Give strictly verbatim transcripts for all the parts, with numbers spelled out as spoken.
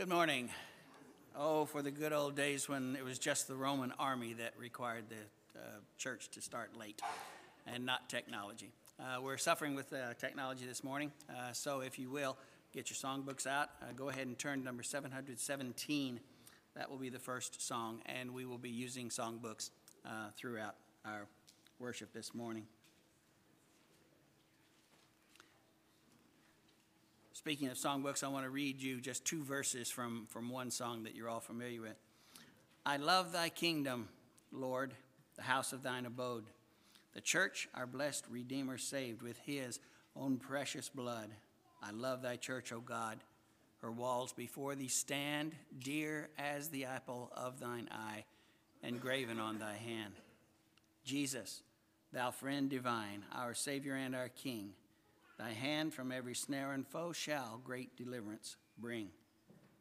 Good morning. Oh, for the good old days when it was just the Roman army that required the uh, church to start late and not technology. Uh, we're suffering with uh, technology this morning, uh, so if you will, get your songbooks out. Uh, go ahead and turn to number seven hundred seventeen. That will be the first song, and we will be using songbooks uh, throughout our worship this morning. Speaking of songbooks, I want to read you just two verses from, from one song that you're all familiar with. I love thy kingdom, Lord, the house of thine abode, the church our blessed Redeemer saved with his own precious blood. I love thy church, O God. Her walls before thee stand, dear as the apple of thine eye, engraven on thy hand. Jesus, thou friend divine, our Savior and our King, thy hand from every snare and foe shall great deliverance bring.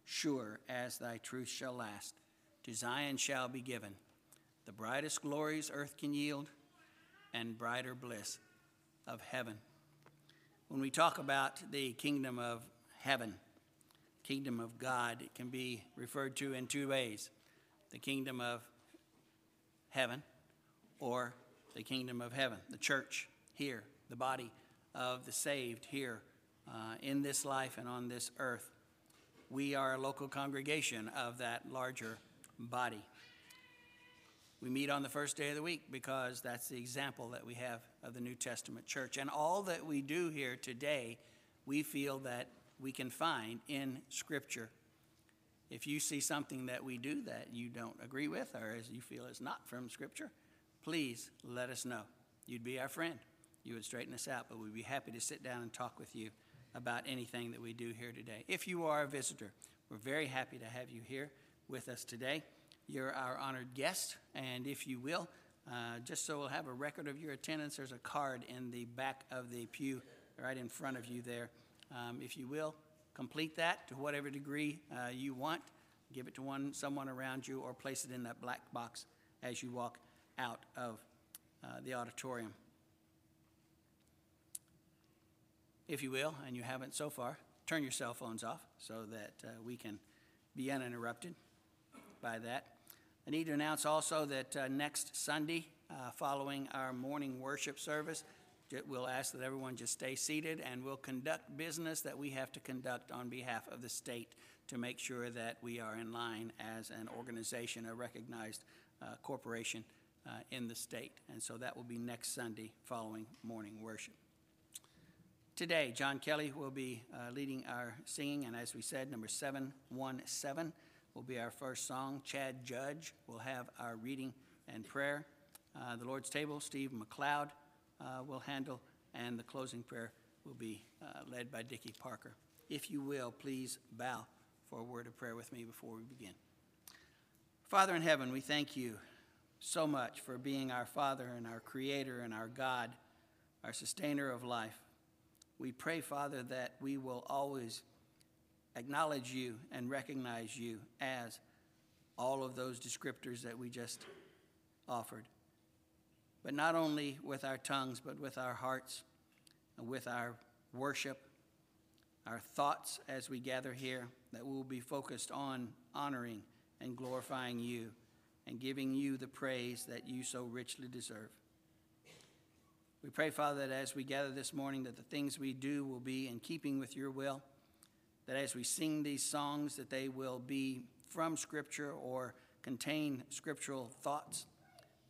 Sure as thy truth shall last, to Zion shall be given the brightest glories earth can yield and brighter bliss of heaven. When we talk about the kingdom of heaven, kingdom of God, it can be referred to in two ways: the kingdom of heaven or the kingdom of heaven, the church here, the body of the saved here uh, in this life and on this earth. We are a local congregation of that larger body. We meet on the first day of the week because that's the example that we have of the New Testament church. And all that we do here today, we feel that we can find in Scripture. If you see something that we do that you don't agree with, or as you feel is not from Scripture, please let us know. You'd be our friend. You would straighten us out, but we'd be happy to sit down and talk with you about anything that we do here today. If you are a visitor, we're very happy to have you here with us today. You're our honored guest, and if you will, uh, just so we'll have a record of your attendance, there's a card in the back of the pew right in front of you there. Um, if you will, complete that to whatever degree uh, you want. Give it to one someone around you, or place it in that black box as you walk out of uh, the auditorium. If you will, and you haven't so far, turn your cell phones off so that uh, we can be uninterrupted by that. I need to announce also that uh, next Sunday, uh, following our morning worship service, we'll ask that everyone just stay seated, and we'll conduct business that we have to conduct on behalf of the state to make sure that we are in line as an organization, a recognized uh, corporation uh, in the state. And so that will be next Sunday following morning worship. Today, John Kelly will be uh, leading our singing, and as we said, number seven one seven will be our first song. Chad Judge will have our reading and prayer. Uh, the Lord's Table, Steve McLeod uh, will handle, and the closing prayer will be uh, led by Dickie Parker. If you will, please bow for a word of prayer with me before we begin. Father in heaven, we thank you so much for being our Father and our Creator and our God, our sustainer of life. We pray, Father, that we will always acknowledge you and recognize you as all of those descriptors that we just offered. But not only with our tongues, but with our hearts, and with our worship, our thoughts as we gather here, that we will be focused on honoring and glorifying you and giving you the praise that you so richly deserve. We pray, Father, that as we gather this morning, that the things we do will be in keeping with your will, that as we sing these songs, that they will be from Scripture or contain scriptural thoughts,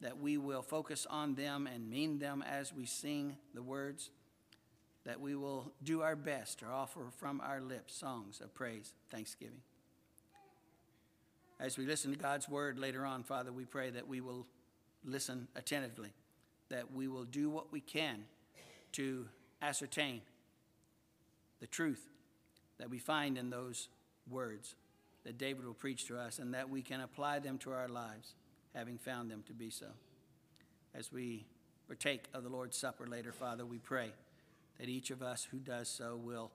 that we will focus on them and mean them as we sing the words, that we will do our best to offer from our lips songs of praise, thanksgiving. As we listen to God's word later on, Father, we pray that we will listen attentively, that we will do what we can to ascertain the truth that we find in those words that David will preach to us, and that we can apply them to our lives, having found them to be so. As we partake of the Lord's Supper later, Father, we pray that each of us who does so will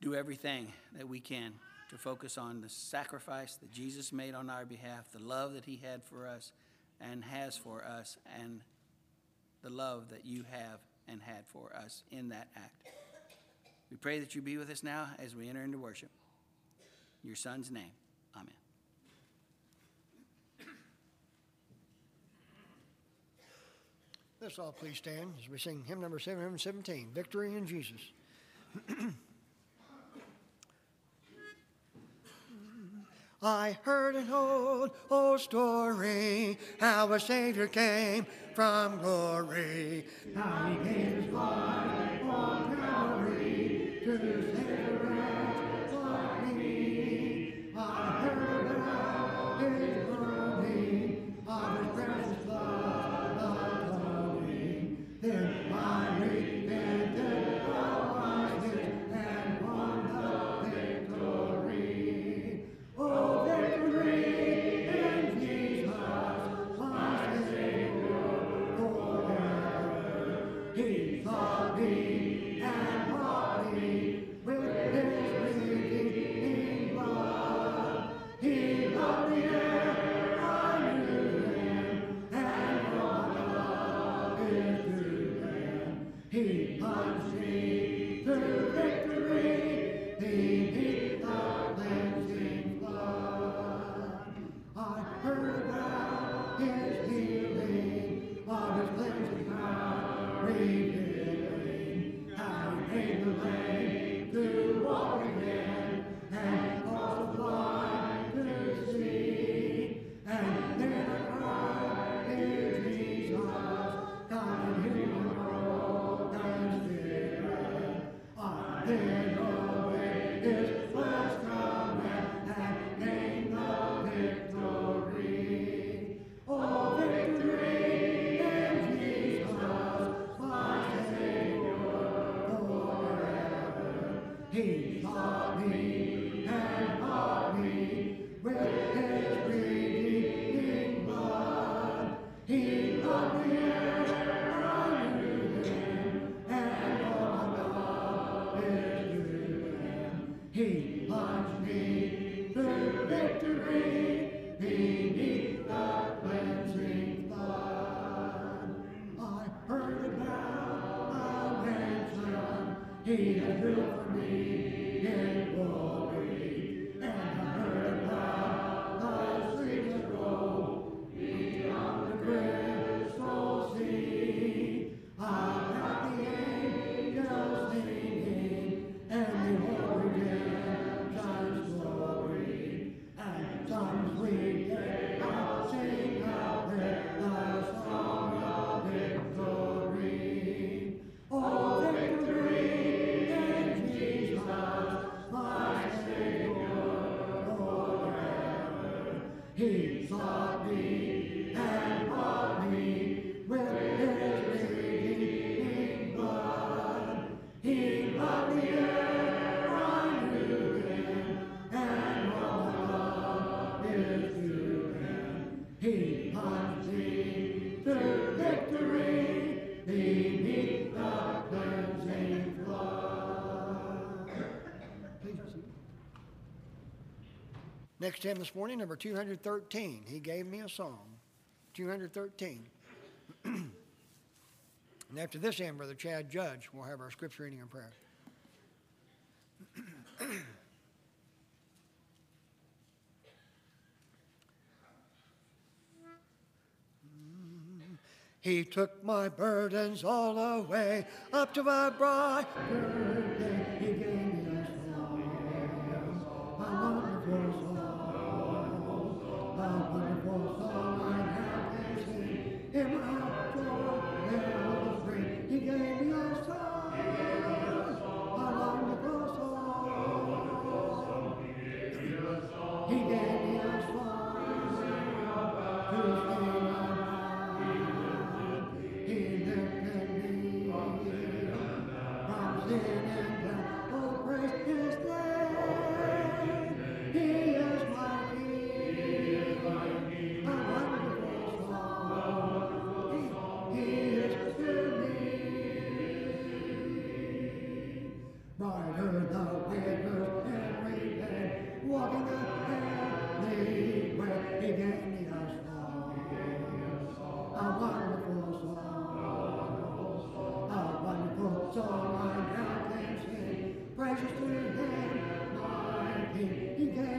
do everything that we can to focus on the sacrifice that Jesus made on our behalf, the love that he had for us and has for us, and the love that you have and had for us in that act. We pray that you be with us now as we enter into worship. In your son's name, amen. Let's all please stand as we sing hymn number seven seventeen, Victory in Jesus. I heard an old, old story, how a Savior came from glory. How he gave his blood on Calvary to save a wretch like me. I heard about his groaning, of his precious blood atoning. Then my repentant love I did, and won the victory. Oh, next hymn this morning, number two hundred thirteen, He Gave Me a Song, two hundred thirteen. And after this hymn, Brother Chad Judge will have our scripture reading and prayer. He took my burdens all away, up to my bride. He gave me a song, a wonderful song. All I have is Him, precious to Him, my King. He gave.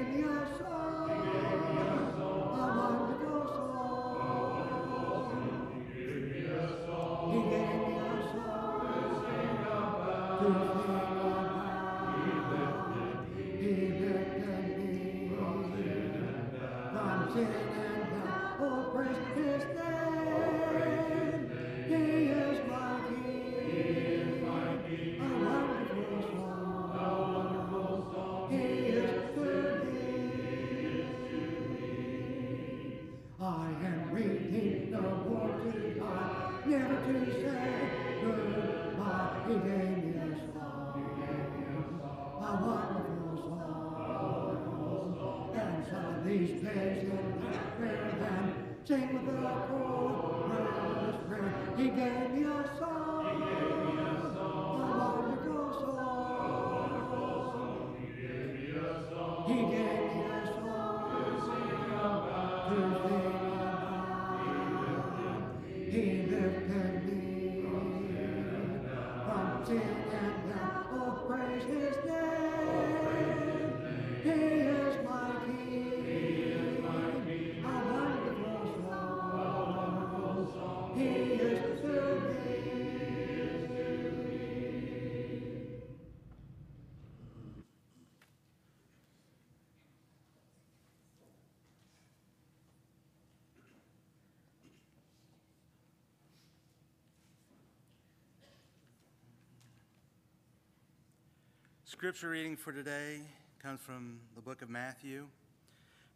Scripture reading for today comes from the book of Matthew,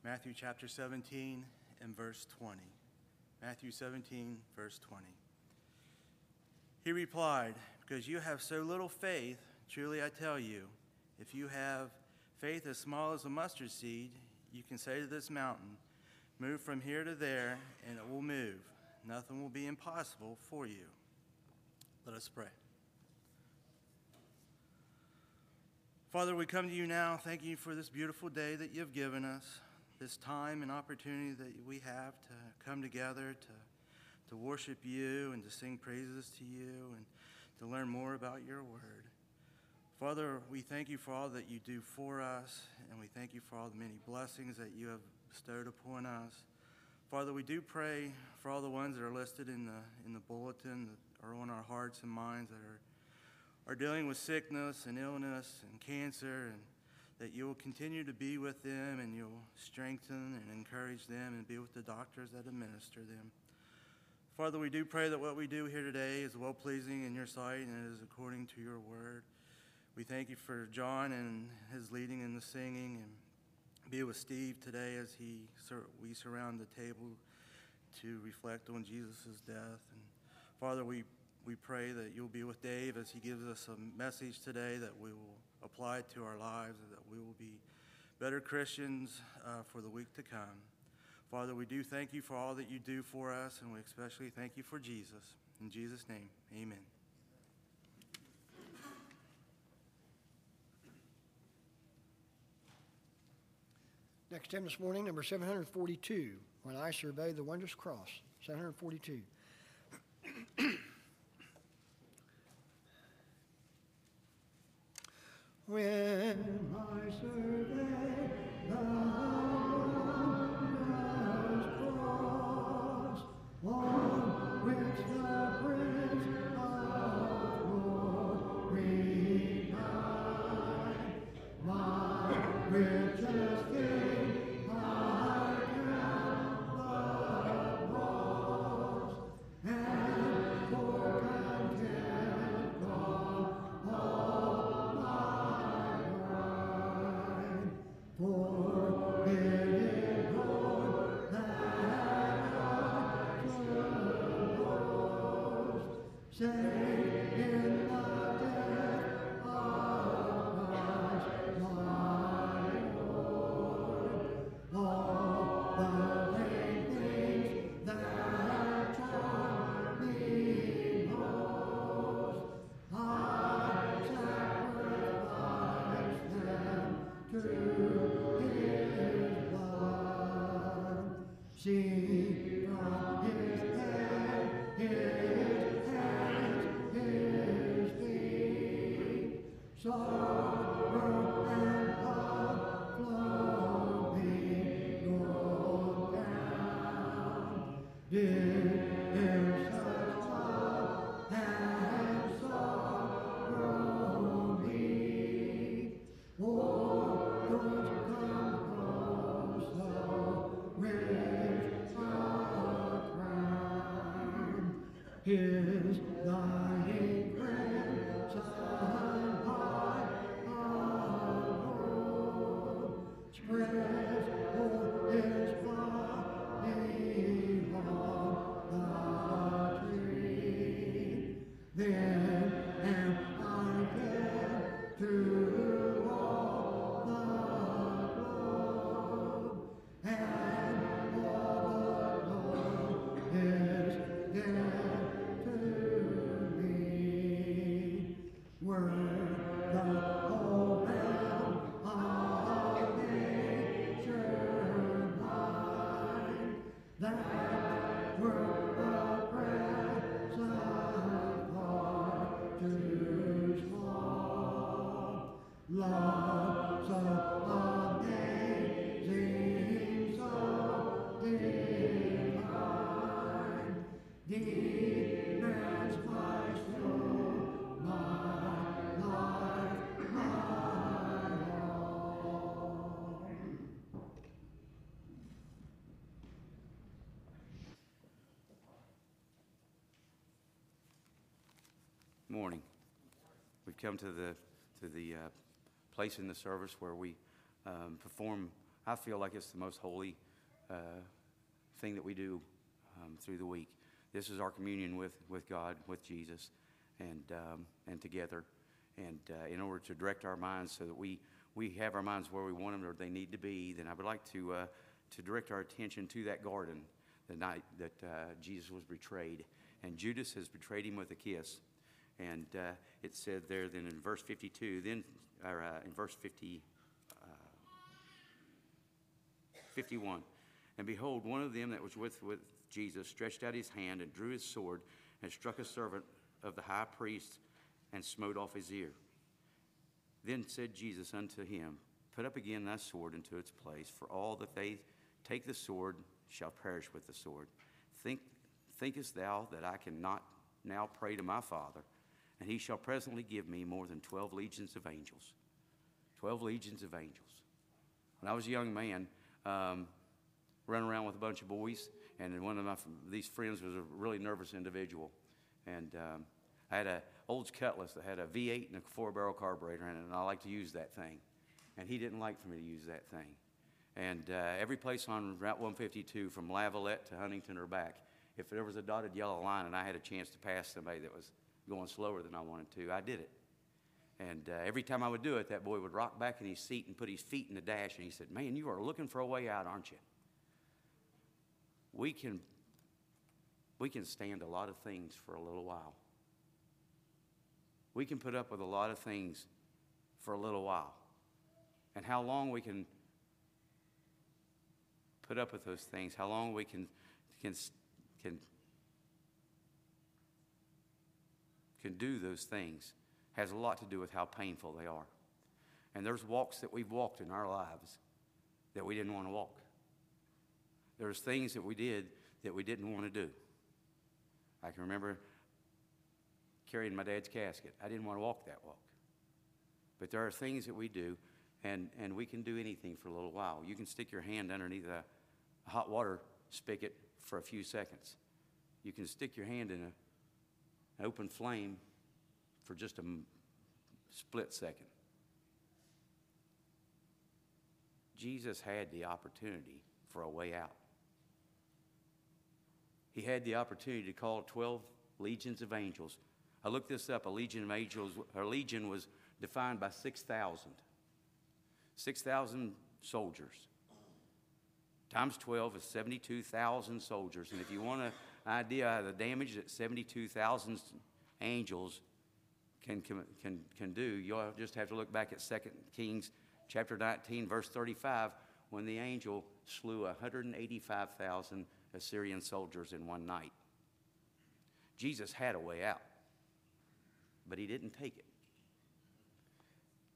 Matthew chapter seventeen and verse twenty. Matthew seventeen, verse twenty. He replied, "Because you have so little faith, truly I tell you, if you have faith as small as a mustard seed, you can say to this mountain, 'Move from here to there,' and it will move. Nothing will be impossible for you." Let us pray. Father, we come to you now thanking you for this beautiful day that you've given us, this time and opportunity that we have to come together to, to worship you and to sing praises to you and to learn more about your word. Father, we thank you for all that you do for us, and we thank you for all the many blessings that you have bestowed upon us. Father, we do pray for all the ones that are listed in the, in the bulletin that are on our hearts and minds that are are dealing with sickness and illness and cancer, and that you will continue to be with them and you'll strengthen and encourage them and be with the doctors that administer them. Father, we do pray that what we do here today is well-pleasing in your sight and it is according to your word. We thank you for John and his leading in the singing, and be with Steve today as he sur we surround the table to reflect on Jesus' death. And Father, we We pray that you'll be with Dave as he gives us a message today that we will apply it to our lives and that we will be better Christians uh, for the week to come. Father, we do thank you for all that you do for us, and we especially thank you for Jesus. In Jesus' name, amen. Next hymn this morning, number seven forty-two, "When I Survey the Wondrous Cross," seven forty-two. When I survey the wondrous cross, on which the Prince of Glory died, my richest gain I count the loss, and for content gone all for it Lord, that I should boast, save in the death of Christ my Lord. All the vain things that taught me most, I sacrificed them to see from his head, his hands, his feet, sorrow and love flow me go down. Did him such love and sorrow is thy grace and thy power. Praise, O Israel, beyond the tree. Then am I led through all the globe, and all the Lord is dead to me. Were the whole realm of nature mine, that were the present part too small. Love so amazing, so divine, demands my soul, my life, my all. Morning. We've come to the to the uh, place in the service where we um, perform. I feel like it's the most holy uh, thing that we do um, through the week. This is our communion with, with God, with Jesus, and um, and together. And uh, in order to direct our minds so that we, we have our minds where we want them or they need to be, then I would like to uh, to direct our attention to that garden the night that uh, Jesus was betrayed. And Judas has betrayed him with a kiss. And uh, it said there then in verse fifty-two, then or, uh, in verse fifty, uh, fifty-one, and behold, one of them that was with, with Jesus stretched out his hand and drew his sword and struck a servant of the high priest and smote off his ear. Then said Jesus unto him, put up again thy sword into its place, for all that they take the sword shall perish with the sword. Think, thinkest thou that I cannot now pray to my Father, and he shall presently give me more than twelve legions of angels? Twelve legions of angels. When I was a young man, um, running around with a bunch of boys, and one of my these friends was a really nervous individual, and um, I had a old Cutlass that had a V eight and a four-barrel carburetor in it, and I liked to use that thing, and he didn't like for me to use that thing. And uh, every place on Route one fifty-two, from Lavalette to Huntington or back, if there was a dotted yellow line and I had a chance to pass somebody that was going slower than I wanted to, I did it. And uh, every time I would do it, that boy would rock back in his seat and put his feet in the dash, and he said, man, you are looking for a way out, aren't you? We can, we can stand a lot of things for a little while. We can put up with a lot of things for a little while. And how long we can put up with those things, how long we can can can, can do those things has a lot to do with how painful they are. And there's walks that we've walked in our lives that we didn't want to walk. There's things that we did that we didn't want to do. I can remember carrying my dad's casket. I didn't want to walk that walk. But there are things that we do, and, and we can do anything for a little while. You can stick your hand underneath a hot water spigot for a few seconds. You can stick your hand in a, an open flame for just a split second. Jesus had the opportunity for a way out. He had the opportunity to call twelve legions of angels. I looked this up. A legion of angels, a legion was defined by six thousand. six thousand soldiers. Times twelve is seventy-two thousand soldiers. And if you want an idea of the damage that seventy-two thousand angels can, can, can do, you'll just have to look back at Second Kings chapter nineteen, verse thirty-five, when the angel slew one hundred eighty-five thousand Assyrian soldiers in one night. Jesus had a way out, but he didn't take it.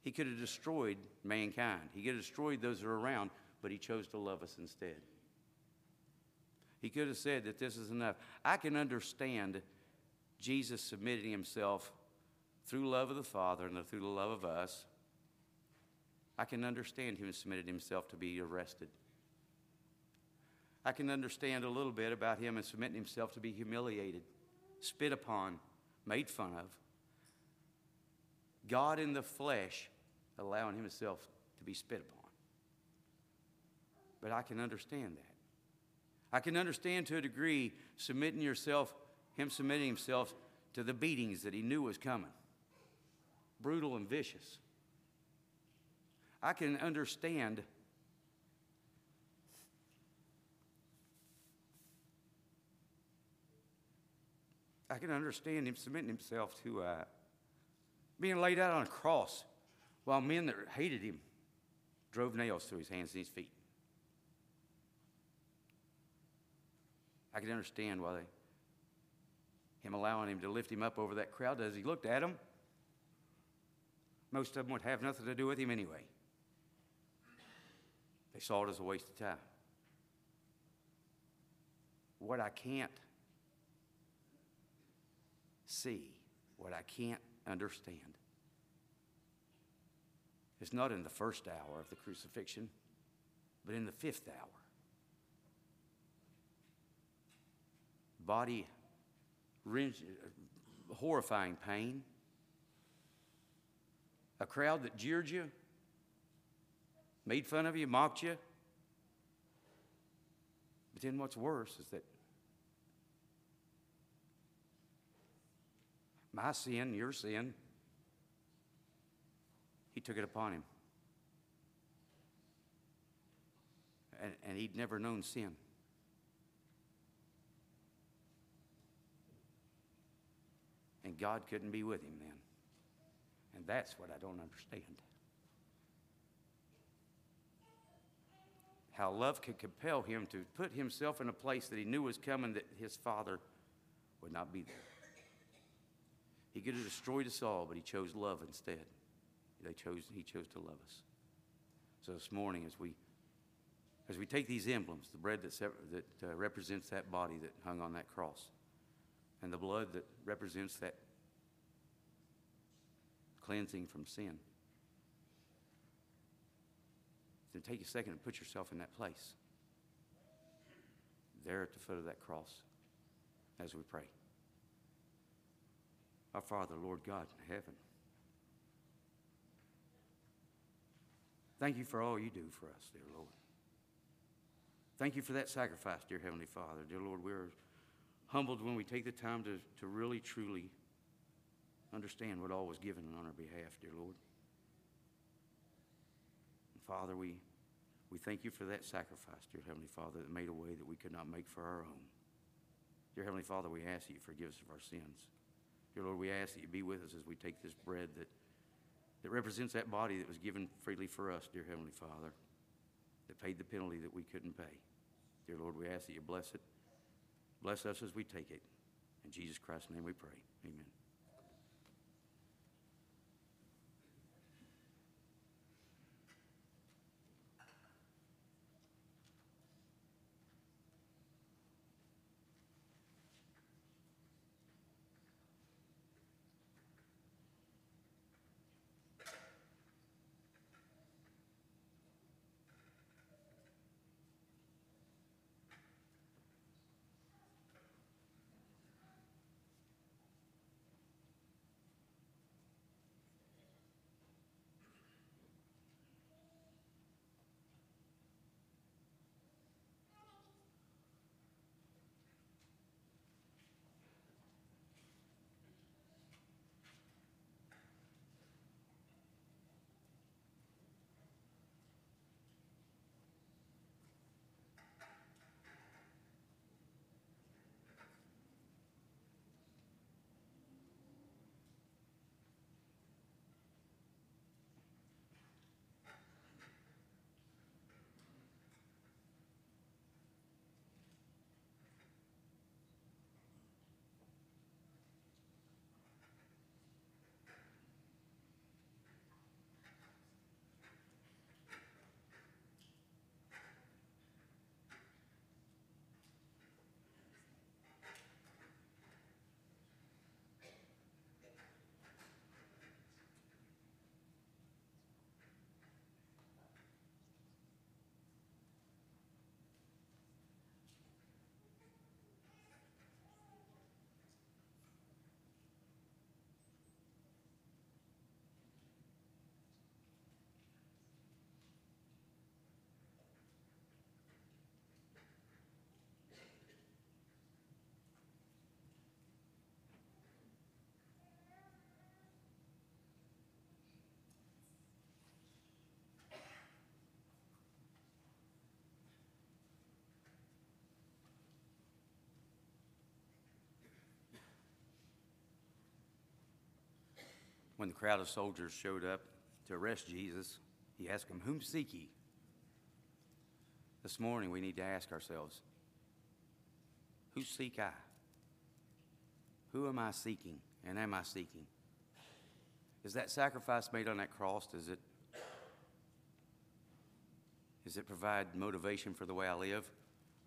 He could have destroyed mankind. He could have destroyed those that are around, but he chose to love us instead. He could have said that this is enough. I can understand Jesus submitting himself through love of the Father and through the love of us. I can understand him submitted himself to be arrested. I can understand a little bit about him and submitting himself to be humiliated spit upon, made fun of. God in the flesh allowing himself to be spit upon. But I can understand that. I can understand to a degree submitting yourself, him submitting himself to the beatings that he knew was coming. Brutal and vicious. I can understand I can understand him submitting himself to uh, being laid out on a cross while men that hated him drove nails through his hands and his feet. I can understand why they, him allowing him to lift him up over that crowd as he looked at him. Most of them would have nothing to do with him anyway. They saw it as a waste of time. What I can't see, what I can't understand. It's not in the first hour of the crucifixion, but in the fifth hour. Body, wrench, horrifying pain. A crowd that jeered you, made fun of you, mocked you. But then what's worse is that my sin, your sin, he took it upon him. And, and he'd never known sin. And God couldn't be with him then. And that's what I don't understand. How love could compel him to put himself in a place that he knew was coming, that his Father would not be there. He could have destroyed us all, but he chose love instead. They chose, he chose to love us. So this morning, as we, as we take these emblems, the bread that, separ- that uh, represents that body that hung on that cross, and the blood that represents that cleansing from sin, then take a second and put yourself in that place, there at the foot of that cross, as we pray. Our Father, Lord God in heaven, thank you for all you do for us, dear Lord. Thank you for that sacrifice, dear Heavenly Father. Dear Lord, we are humbled when we take the time to, to really, truly understand what all was given on our behalf, dear Lord. And Father, we, we thank you for that sacrifice, dear Heavenly Father, that made a way that we could not make for our own. Dear Heavenly Father, we ask that you forgive us of our sins. Dear Lord, we ask that you be with us as we take this bread that, that represents that body that was given freely for us, dear Heavenly Father, that paid the penalty that we couldn't pay. Dear Lord, we ask that you bless it. Bless us as we take it. In Jesus Christ's name we pray. Amen. When the crowd of soldiers showed up to arrest Jesus, he asked them, "Whom seek ye?" This morning we need to ask ourselves, who seek I? Who am I seeking, and am I seeking? Is that sacrifice made on that cross, does it, does it provide motivation for the way I live,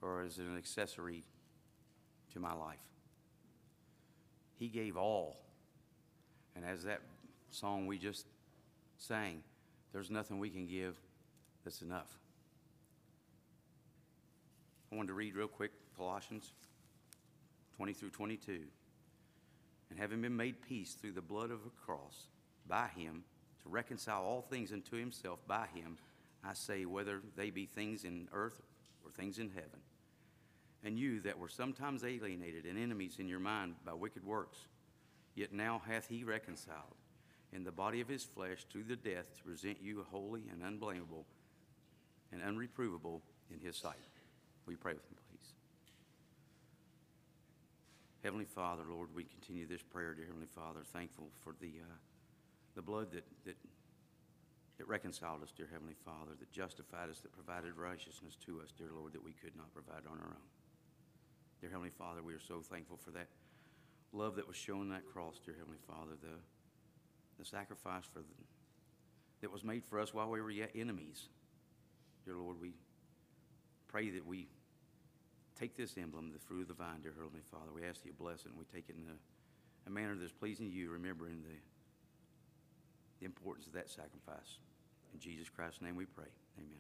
or is it an accessory to my life? He gave all, and as that song we just sang, there's nothing we can give that's enough. I wanted to read real quick Colossians twenty through twenty-two. And having been made peace through the blood of the cross, by him, to reconcile all things unto himself by him, I say, whether they be things in earth or things in heaven. And you that were sometimes alienated and enemies in your mind by wicked works, yet now hath he reconciled in the body of his flesh through the death to present you holy and unblameable and unreprovable in his sight. Will you pray with me, please? Heavenly Father, Lord, we continue this prayer, dear Heavenly Father, thankful for the, uh, the blood that, that, that reconciled us, dear Heavenly Father, that justified us, that provided righteousness to us, dear Lord, that we could not provide on our own. Dear Heavenly Father, we are so thankful for that love that was shown on that cross, dear Heavenly Father, the the sacrifice for the, that was made for us while we were yet enemies. Dear Lord, we pray that we take this emblem, the fruit of the vine, dear Heavenly Father. We ask that you bless it, and we take it in a, a manner that is pleasing to you, remembering the, the importance of that sacrifice. In Jesus Christ's name we pray. Amen.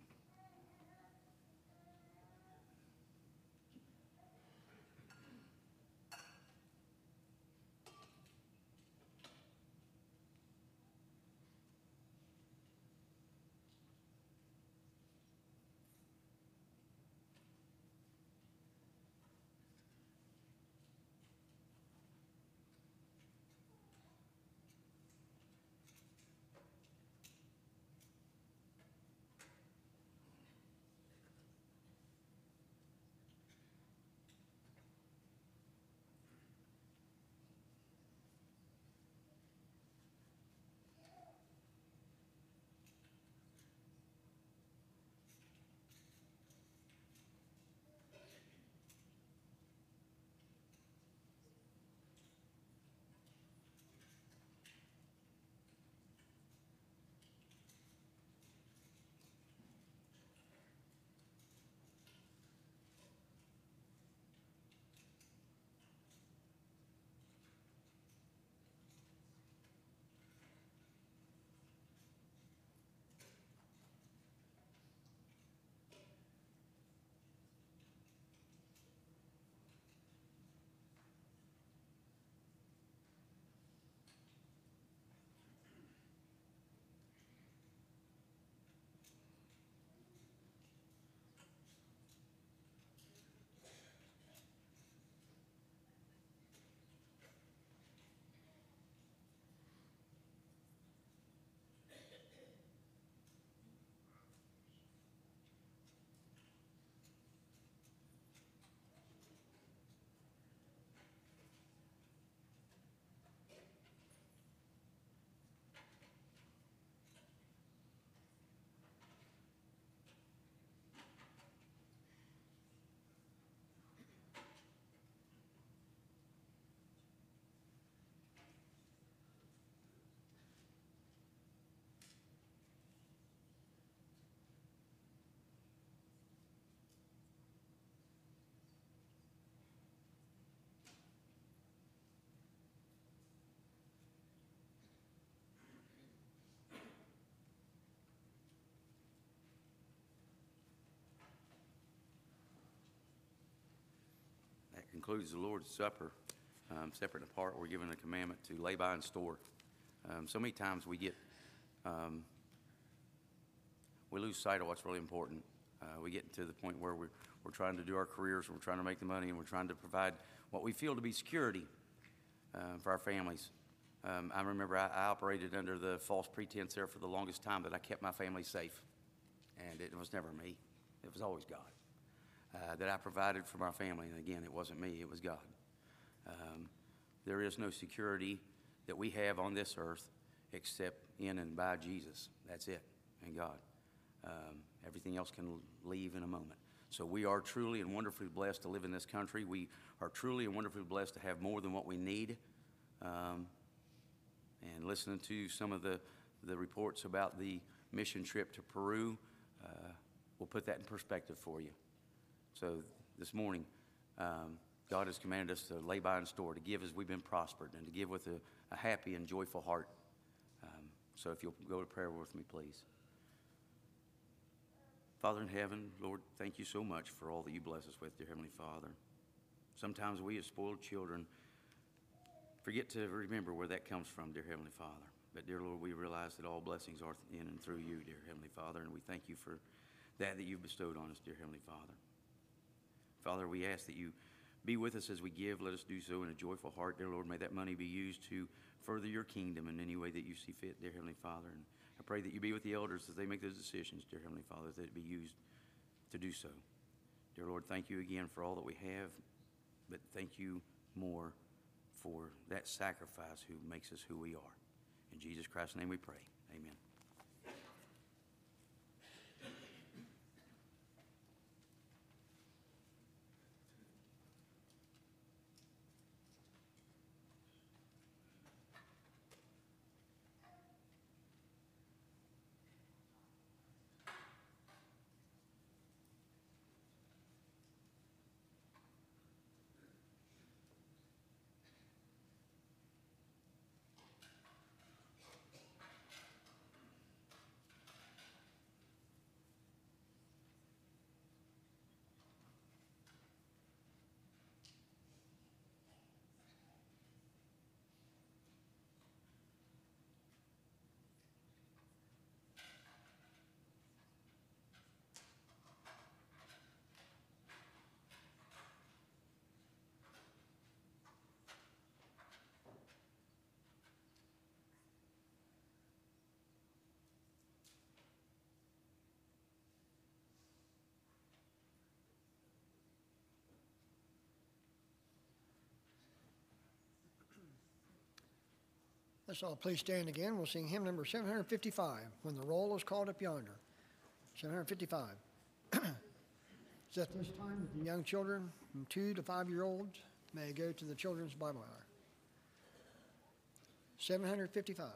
Concludes the Lord's Supper, um, separate and apart. We're given a commandment to lay by and store. Um, so many times we get, um, we lose sight of what's really important. Uh, we get to the point where we're, we're trying to do our careers, we're trying to make the money, and we're trying to provide what we feel to be security uh, for our families. Um, I remember I, I operated under the false pretense there for the longest time that I kept my family safe, and it was never me. It was always God. Uh, that I provided for my family. And again, it wasn't me, it was God. Um, there is no security that we have on this earth except in and by Jesus. That's it, and God. Um, everything else can leave in a moment. So we are truly and wonderfully blessed to live in this country. We are truly and wonderfully blessed to have more than what we need. Um, and listening to some of the, the reports about the mission trip to Peru, uh, we'll put that in perspective for you. So this morning, um, God has commanded us to lay by and store, to give as we've been prospered, and to give with a, a happy and joyful heart. Um, so if you'll go to prayer with me, please. Father in heaven, Lord, thank you so much for all that you bless us with, dear Heavenly Father. Sometimes we as spoiled children forget to remember where that comes from, dear Heavenly Father. But, dear Lord, we realize that all blessings are in and through you, dear Heavenly Father, and we thank you for that that you've bestowed on us, dear Heavenly Father. Father, we ask that you be with us as we give. Let us do so in a joyful heart, dear Lord. May that money be used to further your kingdom in any way that you see fit, dear Heavenly Father. And I pray that you be with the elders as they make those decisions, dear Heavenly Father, that it be used to do so. Dear Lord, thank you again for all that we have, but thank you more for that sacrifice who makes us who we are. In Jesus Christ's name we pray. Amen. Let's all please stand again. We'll sing hymn number seven fifty-five, When the Roll is Called Up Yonder. seven fifty-five. It's at this time that the young children from two to five-year-olds may go to the Children's Bible Hour. seven fifty-five.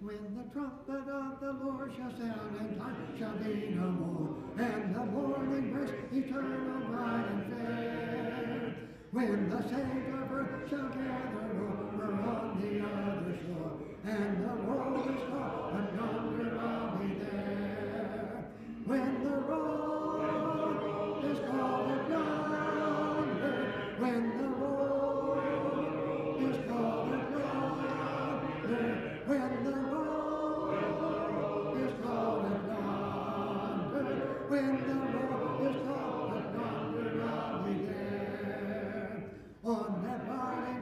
When the trumpet of the Lord shall sound, and night shall be no more, and the morning breaks eternal bright and fair. When the Savior birth shall gather over on the other shore, and the roll is called, and yonder I'll be there. When the roll is called, and yonder, when the roll is called, and yonder, when the roll is called, and yonder, when the roll is called, and yonder I'll be there. On that morning,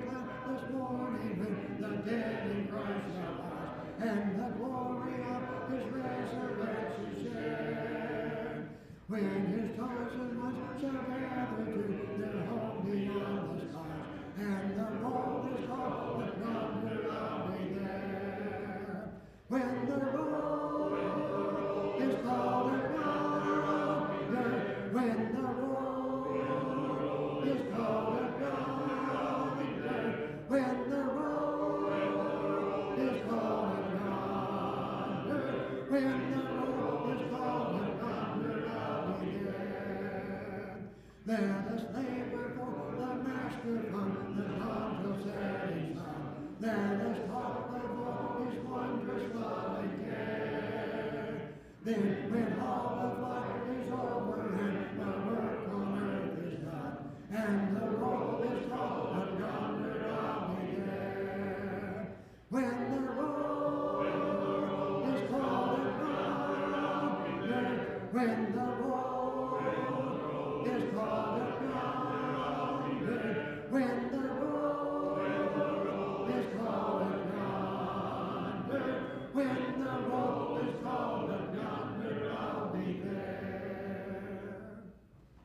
this morning, when the dead in Christ shall rise, and the glory of his resurrection share. When his chosen ones shall gather to their home beyond the skies, and the roll is called, but yonder I'll be there. When the roll is called, but yonder, when the roll is called, when the road is called and yonder, when the road is called and yonder, I'll be there. Let us labor for the Master from the dawn till setting sun. Let us talk of his wondrous love and care. Then when all of life is over and the work on earth is done, and the road is called and yonder, when the roll is called and yonder, when the roll is called and yonder, when the roll is called and yonder, when the roll is called and yonder, I'll be there.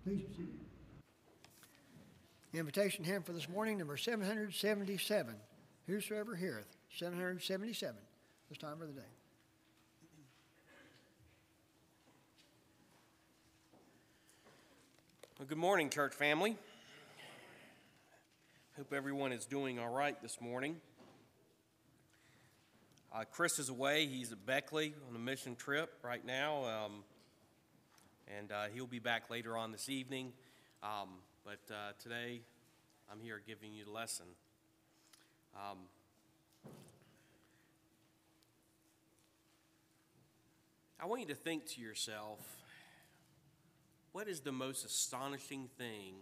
Please proceed. invitation hymn for this morning, number seven seventy-seven. Whosoever heareth, seven seventy-seven, this time of the day. Well, good morning, church family. Hope everyone is doing all right this morning. Uh, Chris is away. He's at Beckley on a mission trip right now, um, and uh, he'll be back later on this evening. Um, but uh, today, I'm here giving you the lesson. Um, I want you to think to yourself, what is the most astonishing thing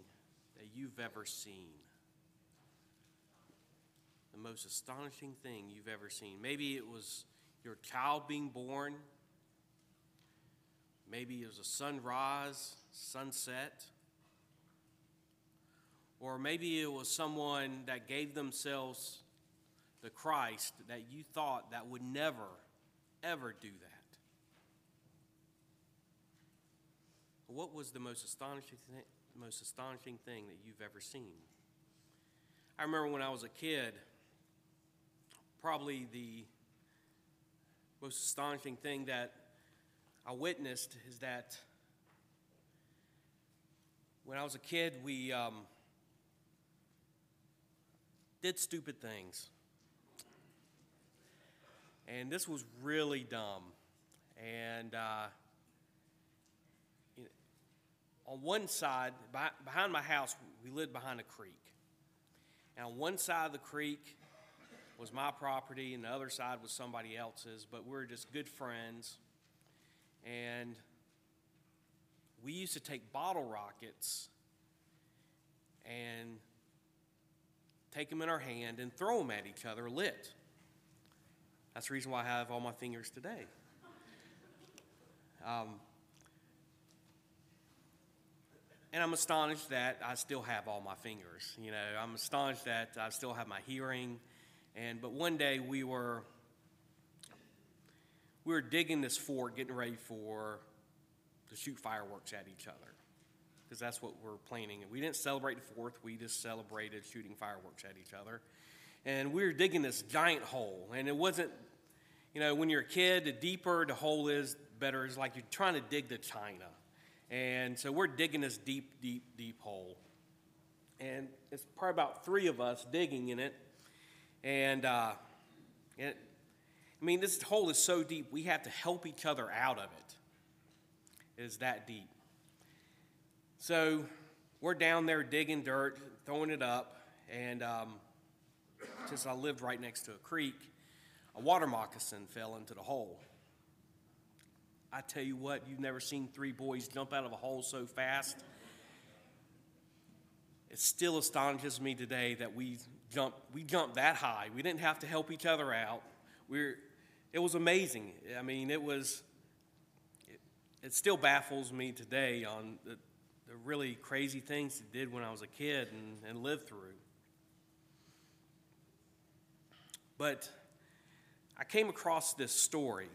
that you've ever seen? The most astonishing thing you've ever seen. Maybe it was your child being born. Maybe it was a sunrise, sunset. Or maybe it was someone that gave themselves the Christ that you thought that would never, ever do that. What was the most astonishing, th- most astonishing thing that you've ever seen? I remember when I was a kid, probably the most astonishing thing that I witnessed is that when I was a kid, we um, did stupid things. And this was really dumb. And uh, you know, on one side, behind my house, we lived behind a creek. And on one side of the creek was my property, and the other side was somebody else's, but we were just good friends. And we used to take bottle rockets and take them in our hand and throw them at each other lit. That's the reason why I have all my fingers today. Um, and I'm astonished that I still have all my fingers. You know, I'm astonished that I still have my hearing. And but one day we were we were digging this fort, getting ready for to shoot fireworks at each other, because that's what we're planning. And we didn't celebrate the Fourth; we just celebrated shooting fireworks at each other. And we were digging this giant hole, and it wasn't, you know, when you're a kid, the deeper the hole is, the better. It's like you're trying to dig the china, and so we're digging this deep, deep, deep hole, and it's probably about three of us digging in it. And, uh, it, I mean, this hole is so deep, we have to help each other out of it. It is that deep. So we're down there digging dirt, throwing it up. And um, since I lived right next to a creek, a water moccasin fell into the hole. I tell you what, you've never seen three boys jump out of a hole so fast. It still astonishes me today that we jumped, we jumped that high. We didn't have to help each other out. We're, it was amazing. I mean, it was, it, it still baffles me today on the, the really crazy things I did when I was a kid and, and lived through. But I came across this story.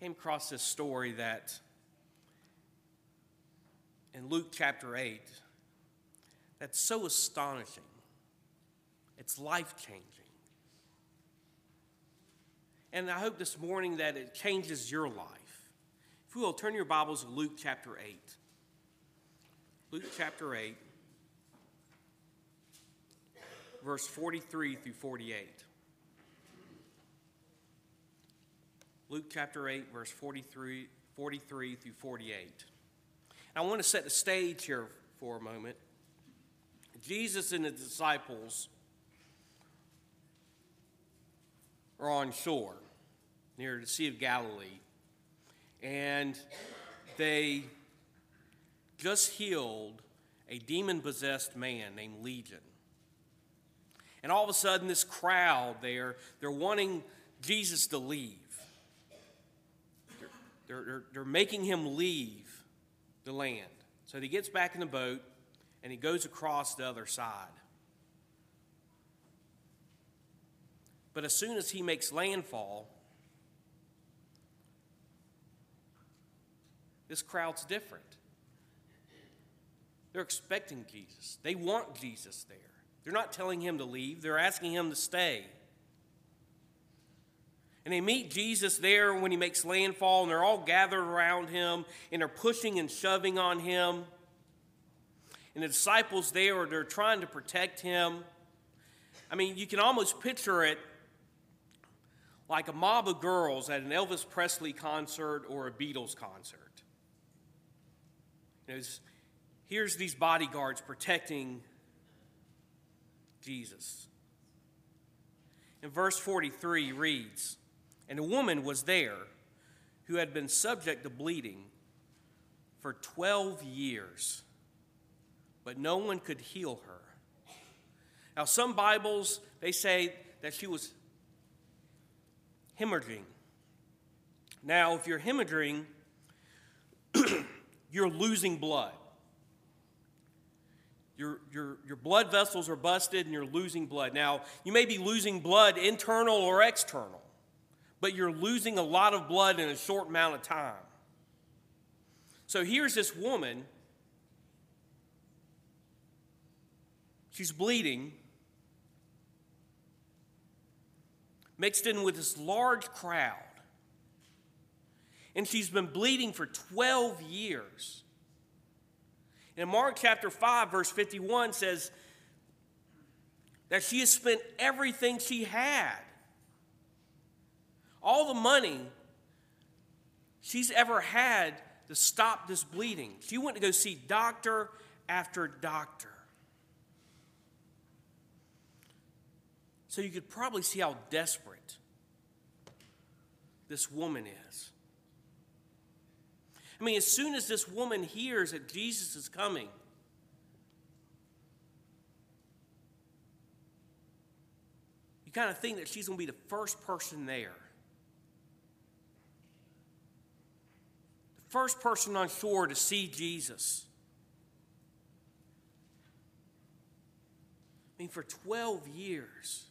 I came across this story that in Luke chapter eight, that's so astonishing. It's life-changing. And I hope this morning that it changes your life. If you will, turn your Bibles to Luke chapter eight. Luke chapter eight, verse forty-three through forty-eight. Luke chapter eight, verse forty-three, forty-three through forty-eight. I want to set the stage here for a moment. Jesus and the disciples are on shore near the Sea of Galilee, and they just healed a demon-possessed man named Legion. And all of a sudden, this crowd there, they're wanting Jesus to leave. They're, they're, they're making him leave the land. So he gets back in the boat and he goes across the other side. But as soon as he makes landfall, this crowd's different. They're expecting Jesus. They want Jesus there. They're not telling him to leave. They're asking him to stay. And they meet Jesus there when he makes landfall, and they're all gathered around him, and they're pushing and shoving on him. And the disciples there, they're trying to protect him. I mean, you can almost picture it like a mob of girls at an Elvis Presley concert or a Beatles concert. You know, here's these bodyguards protecting Jesus. In verse forty-three reads, "And a woman was there who had been subject to bleeding for twelve years, but no one could heal her." Now, some Bibles, they say that she was hemorrhaging. Now, if you're hemorrhaging, you're losing blood. Your, your, your blood vessels are busted and you're losing blood. Now, you may be losing blood internal or external, but you're losing a lot of blood in a short amount of time. So here's this woman. She's bleeding, mixed in with this large crowd. And she's been bleeding for twelve years. And Mark chapter five, verse fifty-one says that she has spent everything she had. All the money she's ever had to stop this bleeding. She went to go see doctor after doctor. So you could probably see how desperate this woman is. I mean, as soon as this woman hears that Jesus is coming, you kind of think that she's going to be the first person there. The first person on shore to see Jesus. I mean, for twelve years,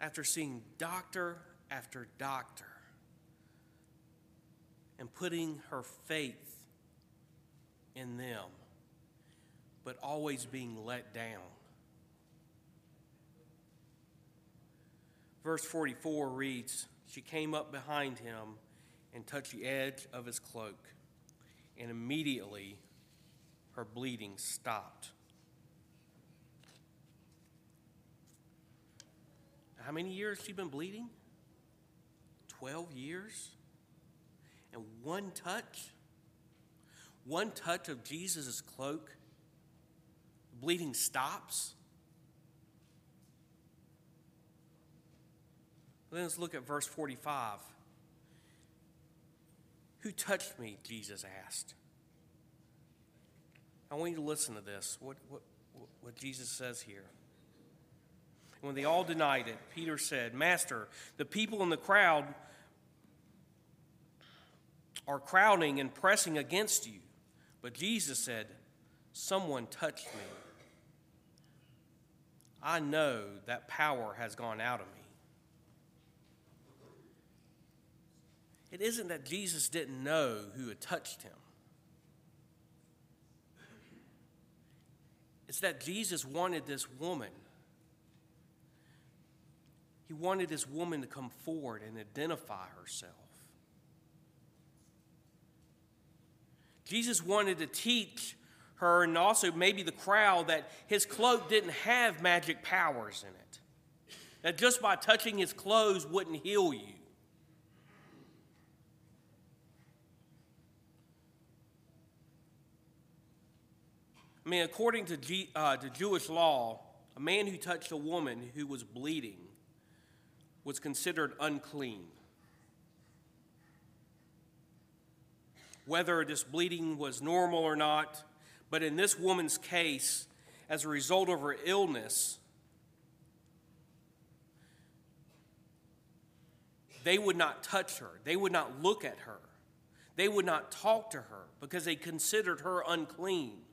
after seeing doctor after doctor, and putting her faith in them, but always being let down. Verse forty-four reads, "She came up behind him and touched the edge of his cloak, and immediately her bleeding stopped." How many years has she been bleeding? twelve years? And one touch, one touch of Jesus' cloak, bleeding stops. Then let's look at verse forty-five. "Who touched me?" Jesus asked. I want you to listen to this, what, what, what Jesus says here. "When they all denied it, Peter said, 'Master, the people in the crowd are crowding and pressing against you.' But Jesus said, 'Someone touched me. I know that power has gone out of me.'" It isn't that Jesus didn't know who had touched him. It's that Jesus wanted this woman. He wanted this woman to come forward and identify herself. Jesus wanted to teach her and also maybe the crowd that his cloak didn't have magic powers in it. That just by touching his clothes wouldn't heal you. I mean, according to, G, uh, to Jewish law, a man who touched a woman who was bleeding was considered unclean. Whether this bleeding was normal or not, but in this woman's case, as a result of her illness, they would not touch her. They would not look at her. They would not talk to her because they considered her unclean.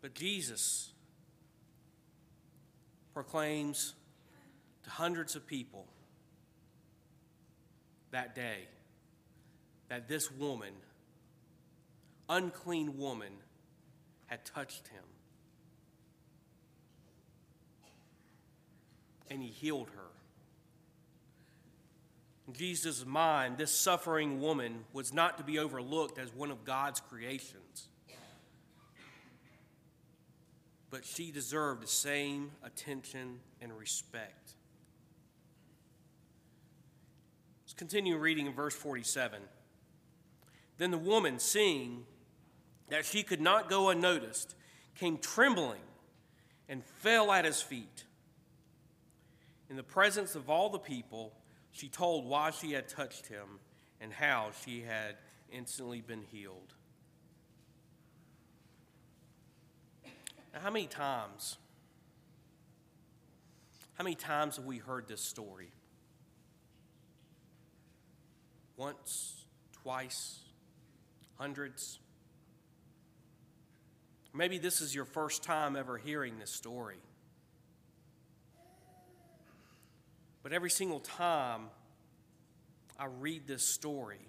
But Jesus proclaims to hundreds of people that day that this woman, unclean woman, had touched him. And he healed her. In Jesus' mind, this suffering woman was not to be overlooked as one of God's creations. But she deserved the same attention and respect. Let's continue reading in verse forty-seven. Then the woman, seeing that she could not go unnoticed, came trembling and fell at his feet. In the presence of all the people, she told why she had touched him and how she had instantly been healed. Now, how many times, how many times have we heard this story? Once, twice, hundreds. Maybe this is your first time ever hearing this story. But every single time I read this story,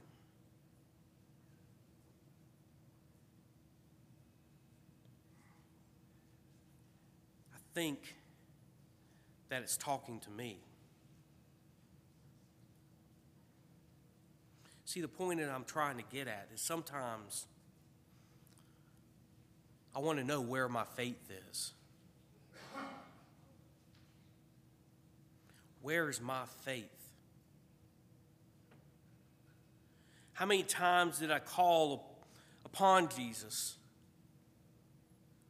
I think that it's talking to me. See, the point that I'm trying to get at is sometimes I want to know where my faith is. Where is my faith? How many times did I call upon Jesus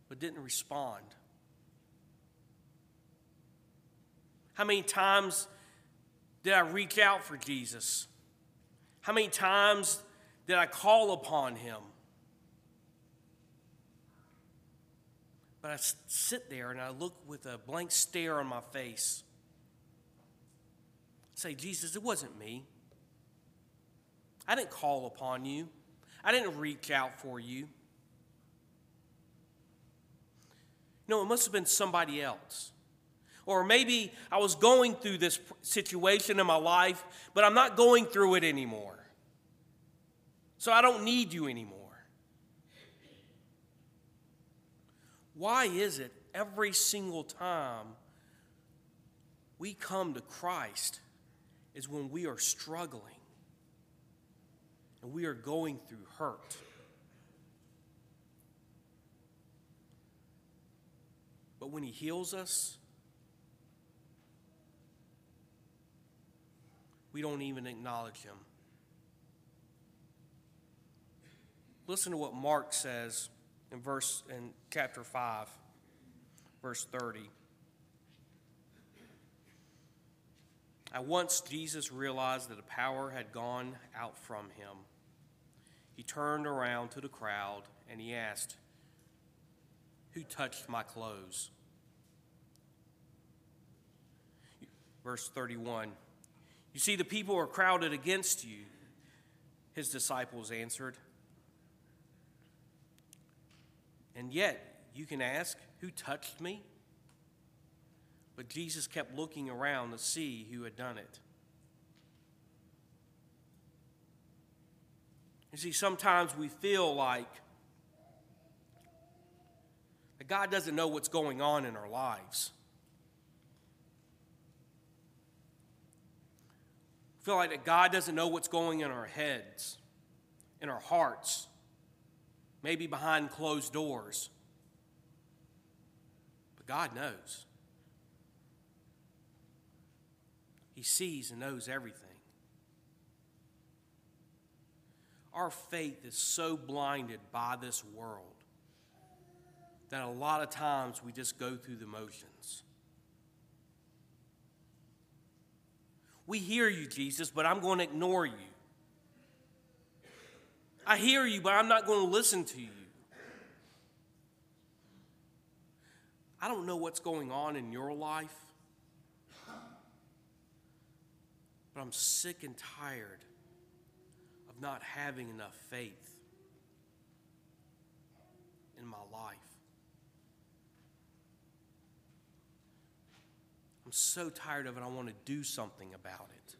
but didn't respond? How many times did I reach out for Jesus? How many times did I call upon him? But I sit there and I look with a blank stare on my face. Say, Jesus, it wasn't me. I didn't call upon you. I didn't reach out for you. No, it must have been somebody else. Or maybe I was going through this situation in my life, but I'm not going through it anymore. So I don't need you anymore. Why is it every single time we come to Christ is when we are struggling and we are going through hurt. But when he heals us, we don't even acknowledge him. Listen to what Mark says in verse in chapter five, verse thirty. At once, Jesus realized that the power had gone out from him. He turned around to the crowd and he asked, "Who touched my clothes?" Verse thirty-one, "You see, the people are crowded against you," his disciples answered. "And yet you can ask, 'Who touched me?'" But Jesus kept looking around to see who had done it. You see, sometimes we feel like that God doesn't know what's going on in our lives. We feel like that God doesn't know what's going in our heads, in our hearts, maybe behind closed doors. But God knows. He sees and knows everything. Our faith is so blinded by this world that a lot of times we just go through the motions. We hear you, Jesus, but I'm going to ignore you. I hear you, but I'm not going to listen to you. I don't know what's going on in your life. But I'm sick and tired of not having enough faith in my life. I'm so tired of it, I want to do something about it.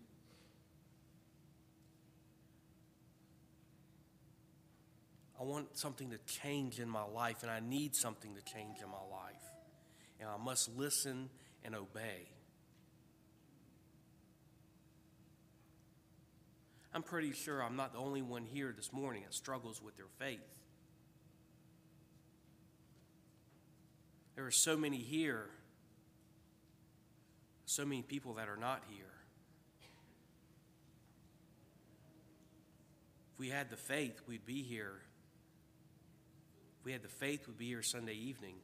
want something to change in my life, and I need something to change in my life. And I must listen and obey. I'm pretty sure I'm not the only one here this morning that struggles with their faith. There are so many here, so many people that are not here. If we had the faith, we'd be here. If we had the faith, we'd be here Sunday evening.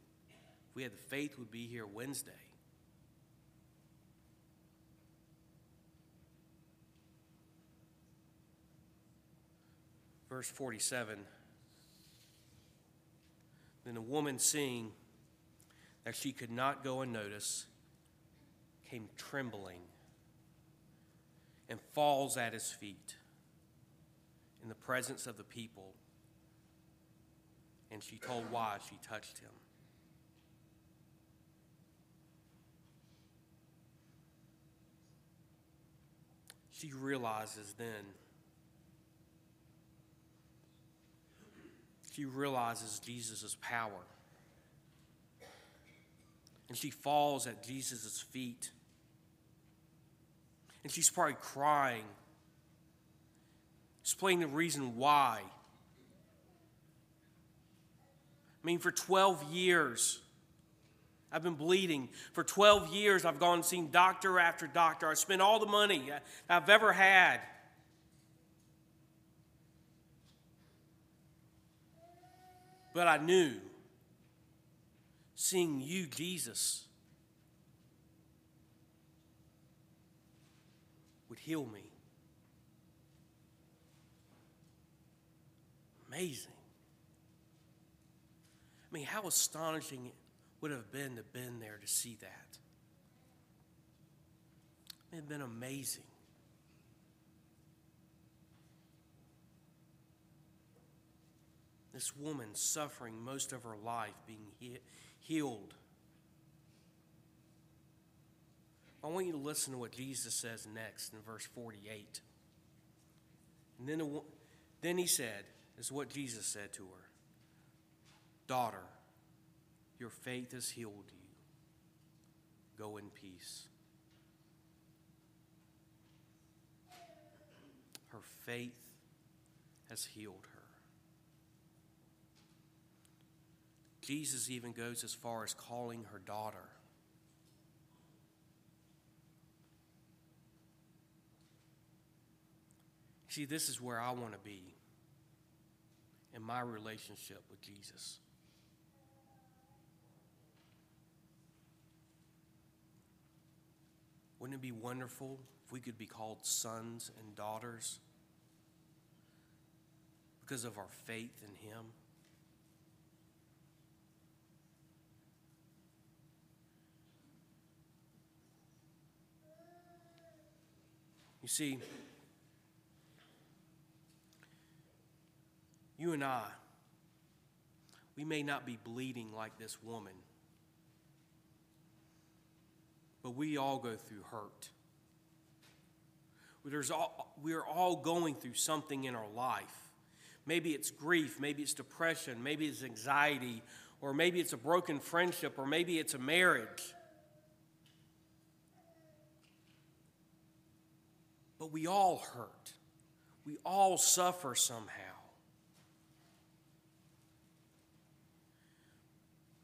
If we had the faith, we'd be here Wednesday. Verse forty-seven, then the woman, seeing that she could not go unnoticed, came trembling and falls at his feet in the presence of the people, and she told why she touched him. She realizes then She realizes Jesus' power. And she falls at Jesus' feet. And she's probably crying, explaining the reason why. I mean, for twelve years, I've been bleeding. For twelve years, I've gone and seen doctor after doctor. I've spent all the money I've ever had. But I knew, seeing you, Jesus, would heal me. Amazing. I mean, how astonishing it would have been to have been there to see that. It had been amazing. This woman suffering most of her life, being he- healed. I want you to listen to what Jesus says next in verse forty-eight. And then, the, then he said, this is what Jesus said to her, "Daughter, your faith has healed you. Go in peace." Her faith has healed her. Jesus even goes as far as calling her daughter. See, this is where I want to be in my relationship with Jesus. Wouldn't it be wonderful if we could be called sons and daughters because of our faith in him? You see, you and I, we may not be bleeding like this woman, but we all go through hurt. There's all, we're all going through something in our life. Maybe it's grief, maybe it's depression, maybe it's anxiety, or maybe it's a broken friendship, or maybe it's a marriage. But we all hurt. We all suffer somehow.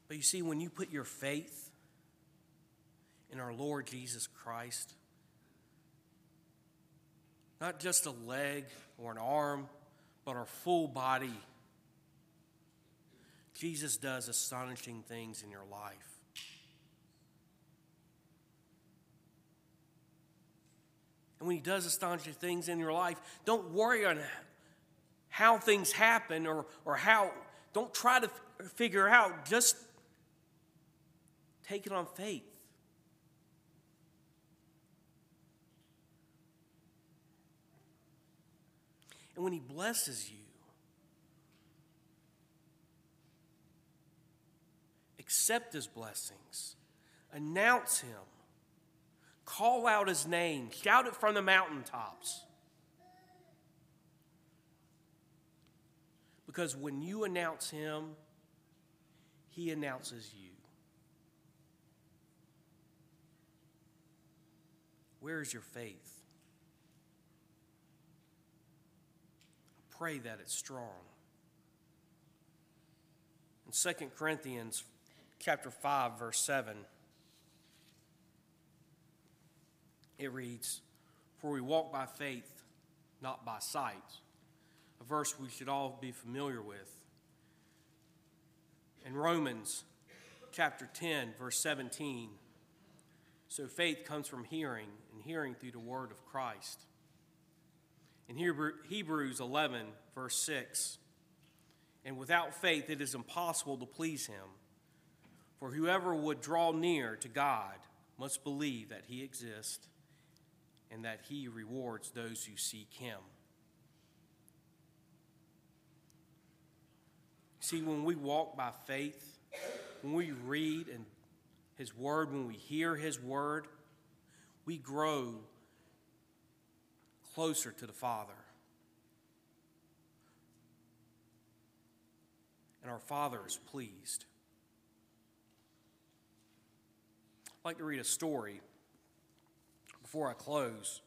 But you see, when you put your faith in our Lord Jesus Christ, not just a leg or an arm, but our full body, Jesus does astonishing things in your life. And when he does astonishing things in your life, don't worry on how things happen or, or how. Don't try to f- figure out. Just take it on faith. And when he blesses you, accept his blessings. Announce him. Call out his name. Shout it from the mountaintops. Because when you announce him, he announces you. Where is your faith? I pray that it's strong. In Second Corinthians chapter five, verse seven, it reads, "For we walk by faith, not by sight." A verse we should all be familiar with. In Romans chapter ten, verse seventeen, "So faith comes from hearing, and hearing through the word of Christ." In Hebrews eleven, verse six, "And without faith it is impossible to please him. For whoever would draw near to God must believe that he exists and that he rewards those who seek him." See, when we walk by faith, when we read and his word, when we hear his word, we grow closer to the Father. And our Father is pleased. I'd like to read a story before I close.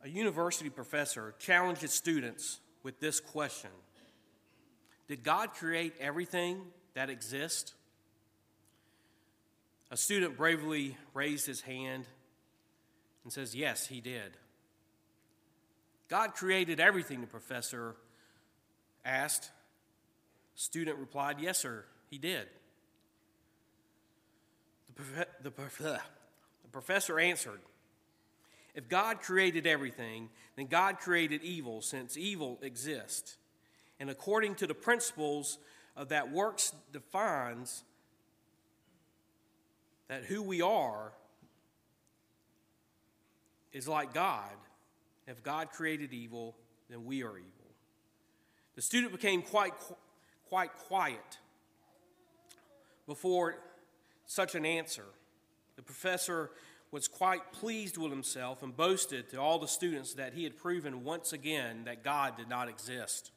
A university professor challenged his students with this question: did God create everything that exists? A student bravely raised his hand and says, yes, he did. God created everything, the professor asked. Student replied, yes, sir, he did. The professor answered, if God created everything, then God created evil, since evil exists. And according to the principles of that works defines that who we are is like God. If God created evil, then we are evil. The student became quite quite quiet before such an answer. The professor was quite pleased with himself and boasted to all the students that he had proven once again that God did not exist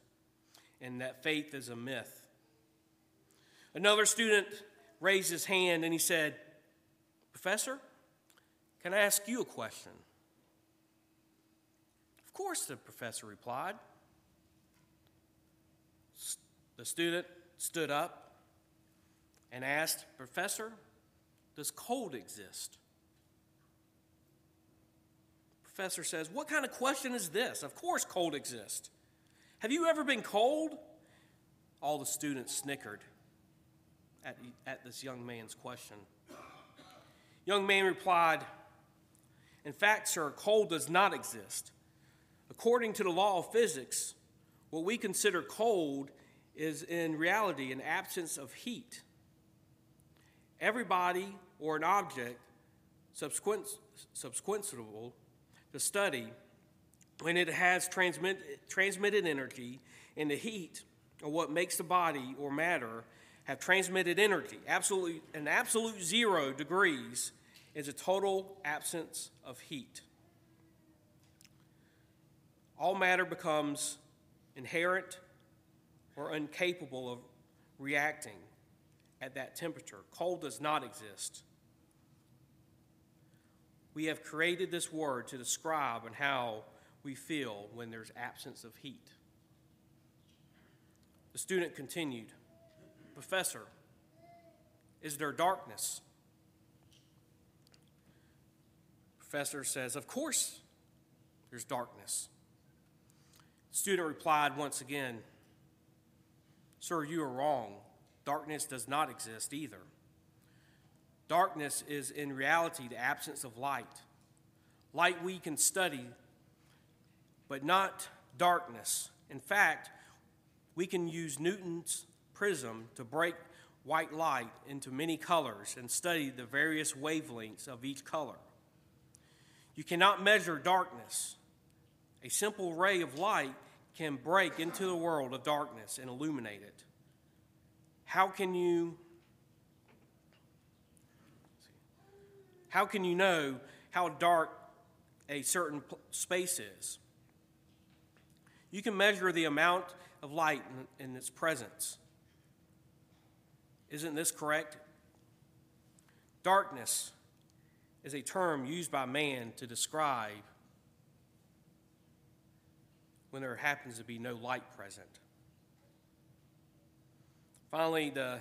and that faith is a myth. Another student raised his hand and he said, "Professor, can I ask you a question?" "Of course," the professor replied. The student stood up and asked, "Professor, does cold exist?" Professor says, "What kind of question is this? Of course cold exists. Have you ever been cold?" All the students snickered at, at this young man's question. Young man replied, "In fact, sir, cold does not exist. According to the law of physics, what we consider cold is in reality an absence of heat. Every body or an object subsequent, subsequentable to study, when it has transmit, transmitted energy, and the heat, or what makes the body or matter have transmitted energy. Absolute, an absolute zero degrees is a total absence of heat. All matter becomes inherent or incapable of reacting at that temperature. Cold does not exist. We have created this word to describe and how we feel when there's absence of heat." The student continued, "Professor, is there darkness?" Professor says, "Of course there's darkness." The student replied once again, "Sir, you are wrong. Darkness does not exist either. Darkness is in reality the absence of light. Light we can study, but not darkness. In fact, we can use Newton's prism to break white light into many colors and study the various wavelengths of each color. You cannot measure darkness. A simple ray of light can break into the world of darkness and illuminate it. How can you How can you know how dark a certain space is. You can measure the amount of light in, in its presence. Isn't this correct? Darkness is a term used by man to describe when there happens to be no light present. Finally, the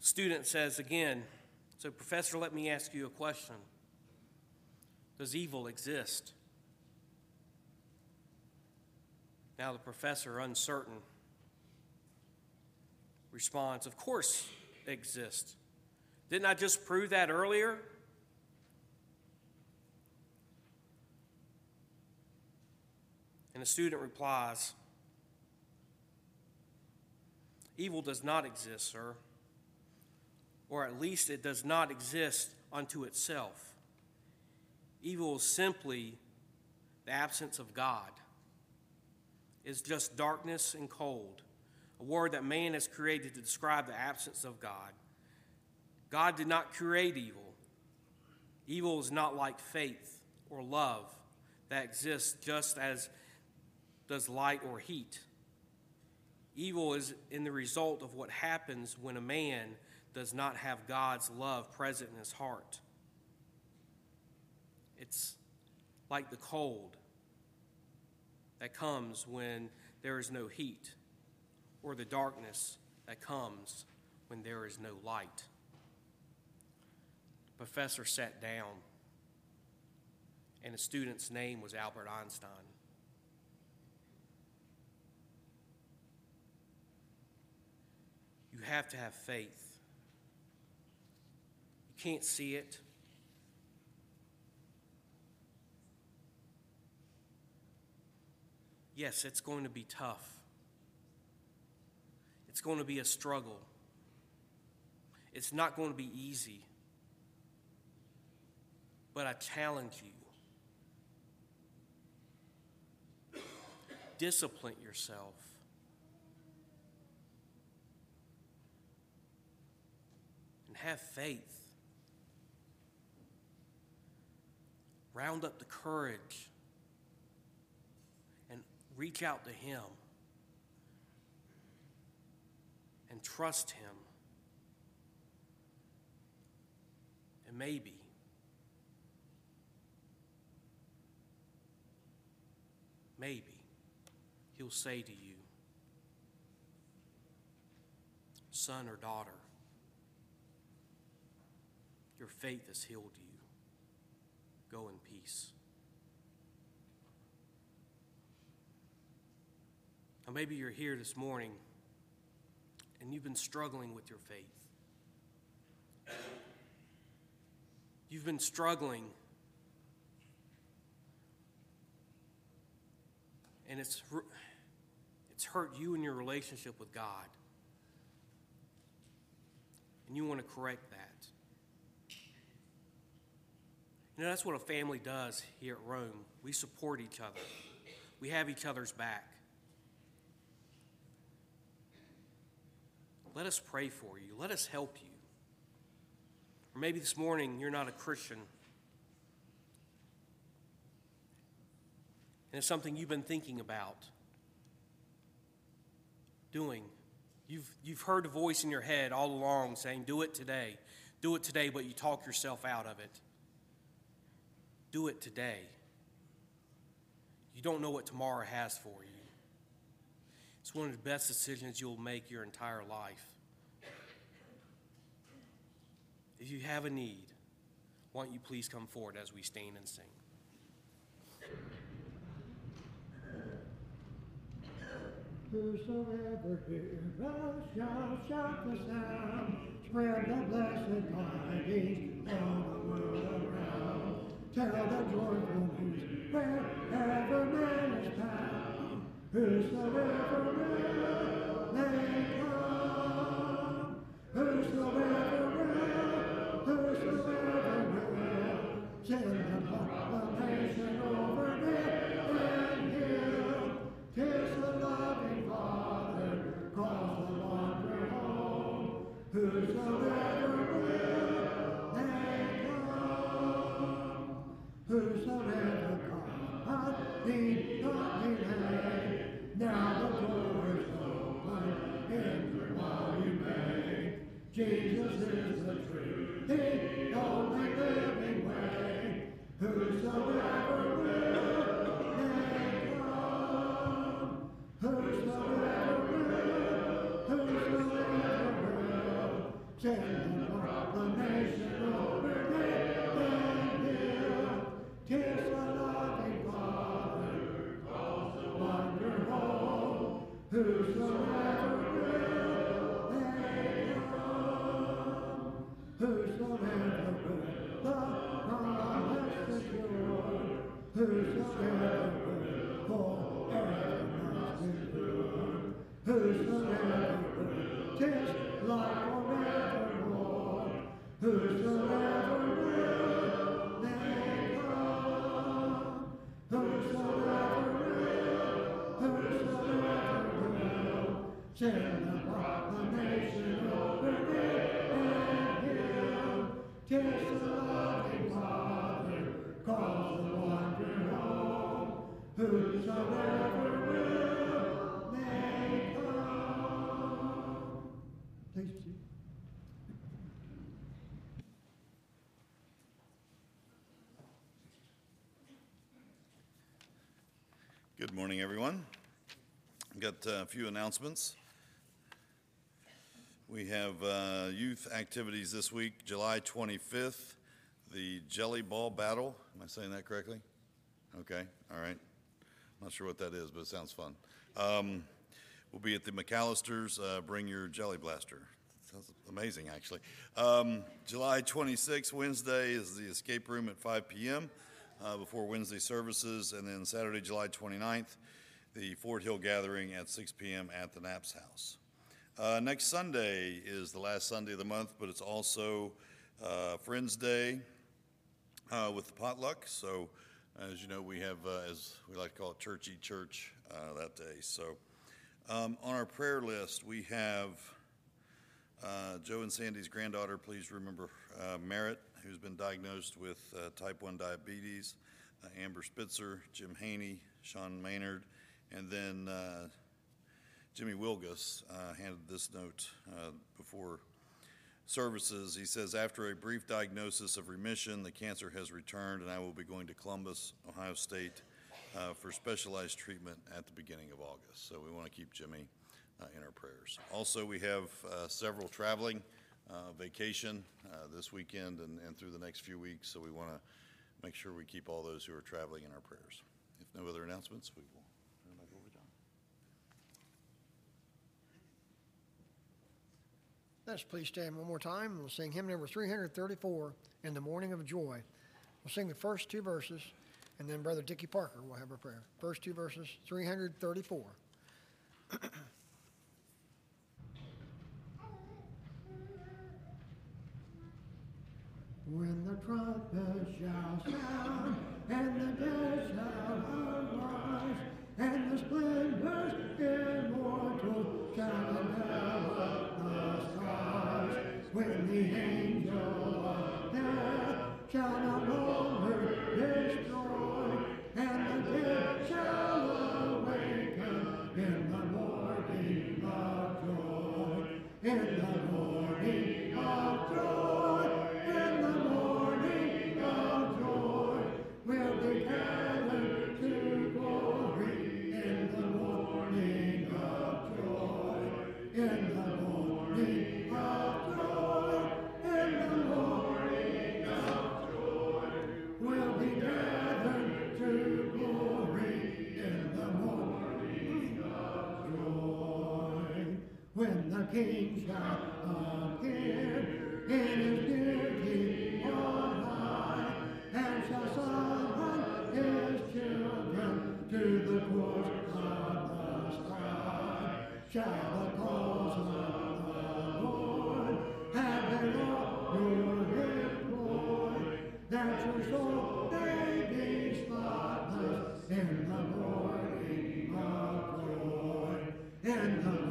student says again, so professor, let me ask you a question. Does evil exist? Now the professor, uncertain, responds, of course it exists. Didn't I just prove that earlier? And the student replies, evil does not exist, sir, or at least it does not exist unto itself. Evil is simply the absence of God. It's just darkness and cold, a word that man has created to describe the absence of God. God did not create evil. Evil is not like faith or love that exists just as does light or heat. Evil is in the result of what happens when a man does not have God's love present in his heart. It's like the cold that comes when there is no heat, or the darkness that comes when there is no light. The professor sat down, and the student's name was Albert Einstein. You have to have faith. You can't see it. Yes, it's going to be tough. It's going to be a struggle. It's not going to be easy. But I challenge you. Discipline yourself. And have faith. Round up the courage and reach out to Him and trust Him. And maybe Maybe He'll say to you, son or daughter, your faith has healed you. Go in peace. Now maybe you're here this morning and you've been struggling with your faith. You've been struggling and it's, it's hurt you in your relationship with God. And you want to correct that. You know, that's what a family does here at Rome. We support each other. We have each other's back. Let us pray for you. Let us help you. Or maybe this morning you're not a Christian. And it's something you've been thinking about doing. You've, you've heard a voice in your head all along saying, do it today. Do it today, but you talk yourself out of it. Do it today. You don't know what tomorrow has for you. It's one of the best decisions you'll make your entire life. If you have a need, why don't you please come forward as we stand and sing. Whosoever hears us shall shout the sound, spread the blessed tidings all the world around. Tell the joyful news wherever man is found. Whosoever will, they come. Whosoever will, whosoever will, send the proclamation over hill and hill. 'Tis the loving Father calls the wanderer home. Whosoever will, they come. send the proclamation over hill and hill, till the loving Father calls the wanderer home, whosoever will may come, whosoever will the promise secure, whosoever will for ever must endure, whosoever will taste life forevermore, whosoever will may come, whosoever will, whosoever will, send the proclamation over hill and hill, till the loving Father calls the wanderer home, whosoever will. Good morning, everyone. I've got a few announcements. We have uh, youth activities this week, July twenty-fifth, the Jelly Ball Battle. Am I saying that correctly? Okay, all right. I'm not sure what that is, but it sounds fun. Um, we'll be at the McAllister's. Uh, bring your Jelly Blaster. Sounds amazing, actually. Um, July twenty-sixth, Wednesday, is the escape room at five p m Uh, before Wednesday services, and then Saturday, July twenty-ninth, the Fort Hill gathering at six p m at the Knapps House. Uh, next Sunday is the last Sunday of the month, but it's also uh, Friends Day uh, with the potluck. So, as you know, we have, uh, as we like to call it, Churchy Church uh, that day. So, um, on our prayer list, we have uh, Joe and Sandy's granddaughter, please remember uh, Merritt, who's been diagnosed with uh, type one diabetes, uh, Amber Spitzer, Jim Haney, Sean Maynard, and then uh, Jimmy Wilgus uh, handed this note uh, before services. He says, after a brief diagnosis of remission, the cancer has returned, and I will be going to Columbus, Ohio State, uh, for specialized treatment at the beginning of August. So we want to keep Jimmy uh, in our prayers. Also, we have uh, several traveling Uh, vacation uh, this weekend and, and through the next few weeks, so we want to make sure we keep all those who are traveling in our prayers. If no other announcements, we will turn it back over to John. Let's please stand one more time, and we'll sing hymn number three thirty-four, In the Morning of Joy. We'll sing the first two verses, and then Brother Dickie Parker will have a prayer. First two verses, three thirty-four. When the trumpet shall sound, and the dead shall arise, and the splendors immortal shall envelop the skies. When the angel of death shall no longer destroy, and the dead shall awaken in the morning of joy, in the morning of joy. King shall appear in his beauty on high, and shall summon his children to the courts of the sky. Shall the cause of the Lord have it all your employ, that your soul may be spotless in the morning of glory, in the morning.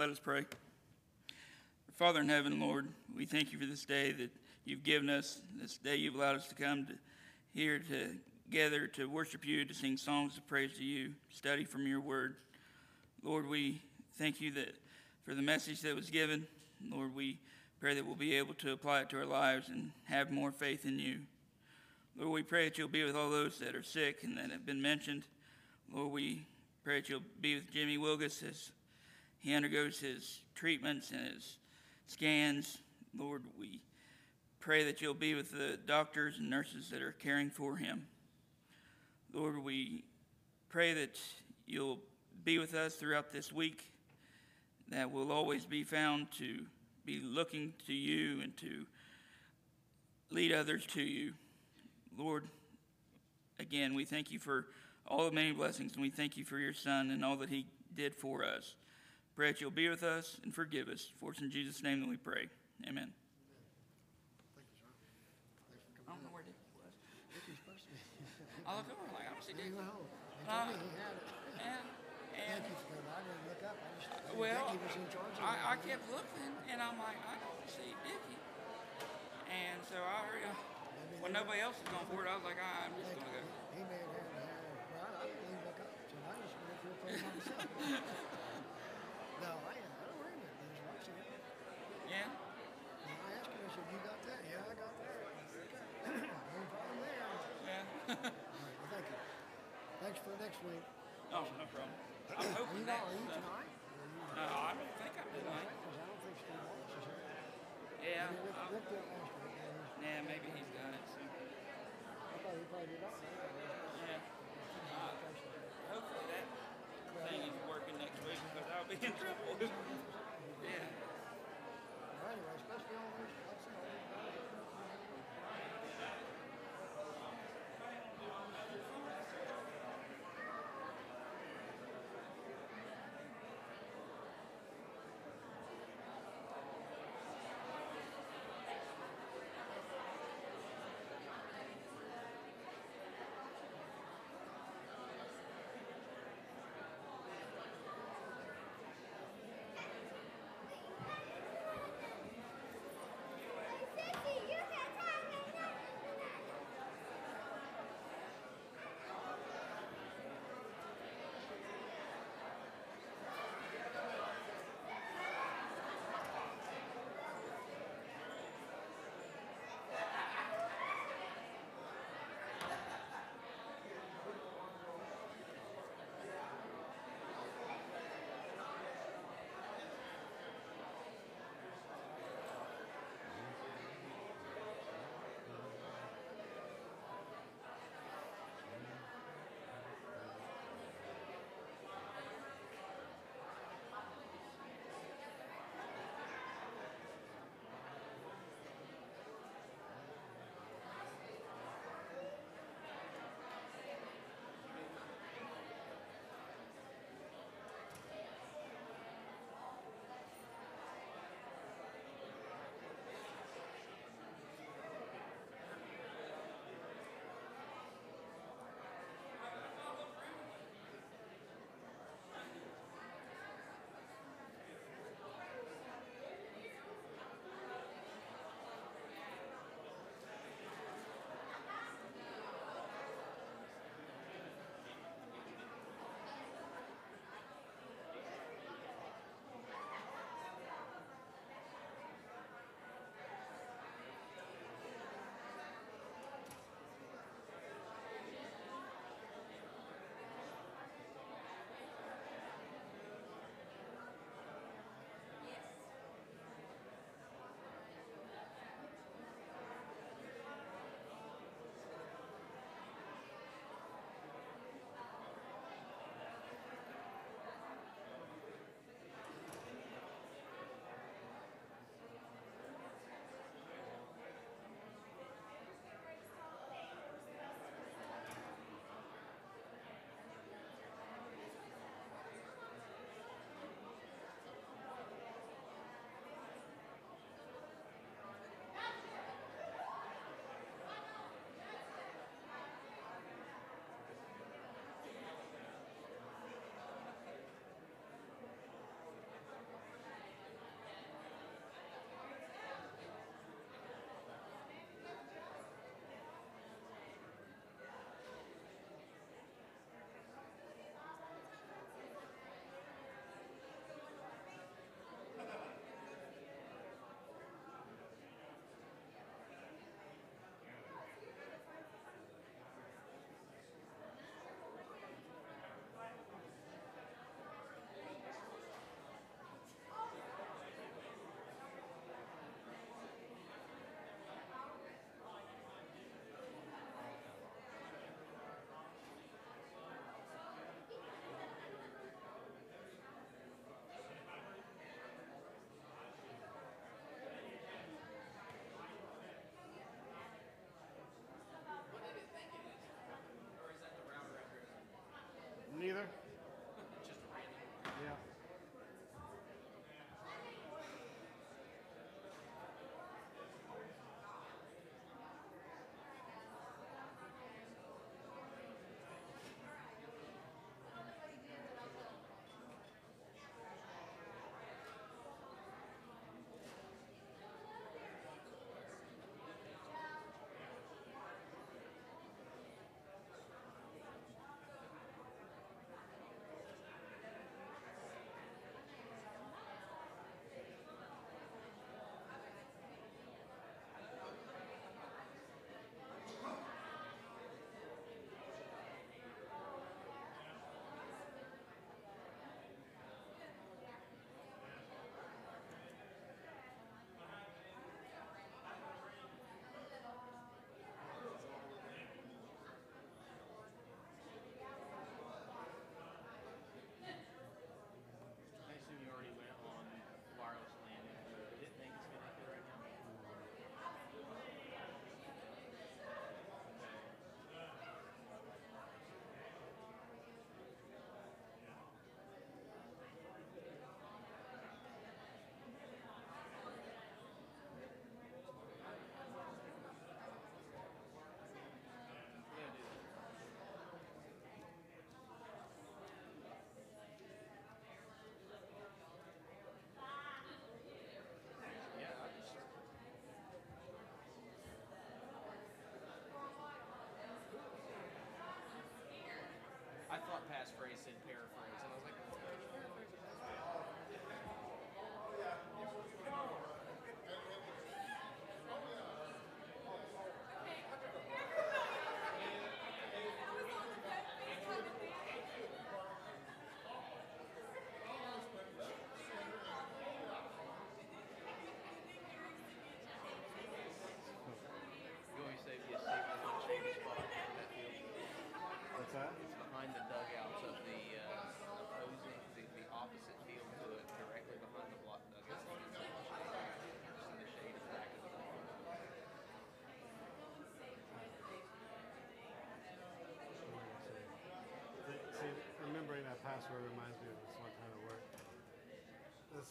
Let us pray. Father in heaven, Lord, we thank you for this day that you've given us, this day you've allowed us to come to, here together to worship you, to sing songs of praise to you, study from your word. Lord, we thank you that for the message that was given. Lord, we pray that we'll be able to apply it to our lives and have more faith in you. Lord, we pray that you'll be with all those that are sick and that have been mentioned. Lord, we pray that you'll be with Jimmy Wilgus as he undergoes his treatments and his scans. Lord, we pray that you'll be with the doctors and nurses that are caring for him. Lord, we pray that you'll be with us throughout this week, that we'll always be found to be looking to you and to lead others to you. Lord, again, we thank you for all the many blessings, and we thank you for your son and all that he did for us. Pray that you'll be with us and forgive us. For it's in Jesus' name that we pray. Amen. I don't know where Dickie was. Dickie's first. I looked over like, I don't see Dickie. Uh, and, and, well, I, I kept looking, and I'm like, I don't see Dickie. And so I hurried up. When nobody else was going for it, I was like, ah, I'm just going to go. He may have had well, I didn't even look up. So I just went for it myself. No, I didn't. I don't worry about it. I was watching it. Yeah? I asked him, I said, you got that? Yeah, I got that. No problem there. Yeah. All right, well, thank you. Thanks for next week. Oh, no problem. I'm hoping that. Are you tonight? No, I don't think I'm tonight. Because I don't think Steve Wallace is here. Yeah. Yeah, maybe he's done it. So. I thought he probably did that. Yeah. Uh, hopefully that thing is working next week because I'll be in trouble. Yeah. Well, anyway, especially on this.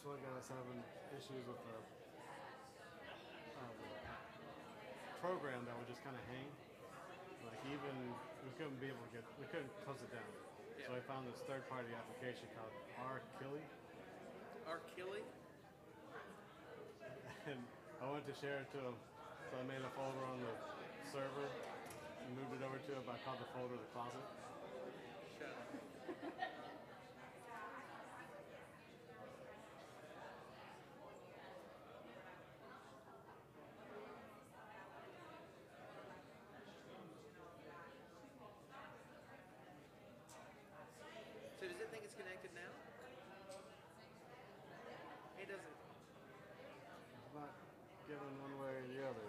this one guy's having issues with the um, program that would just kind of hang. Like even we couldn't be able to get, we couldn't close it down. Yeah. So I found this third-party application called Arkilly. Arkilly? And I went to share it to him, so I made a folder on the server and moved it over to him. I called the folder the closet. Shut up. So does it think it's connected now? It doesn't. It's not given one way or the other.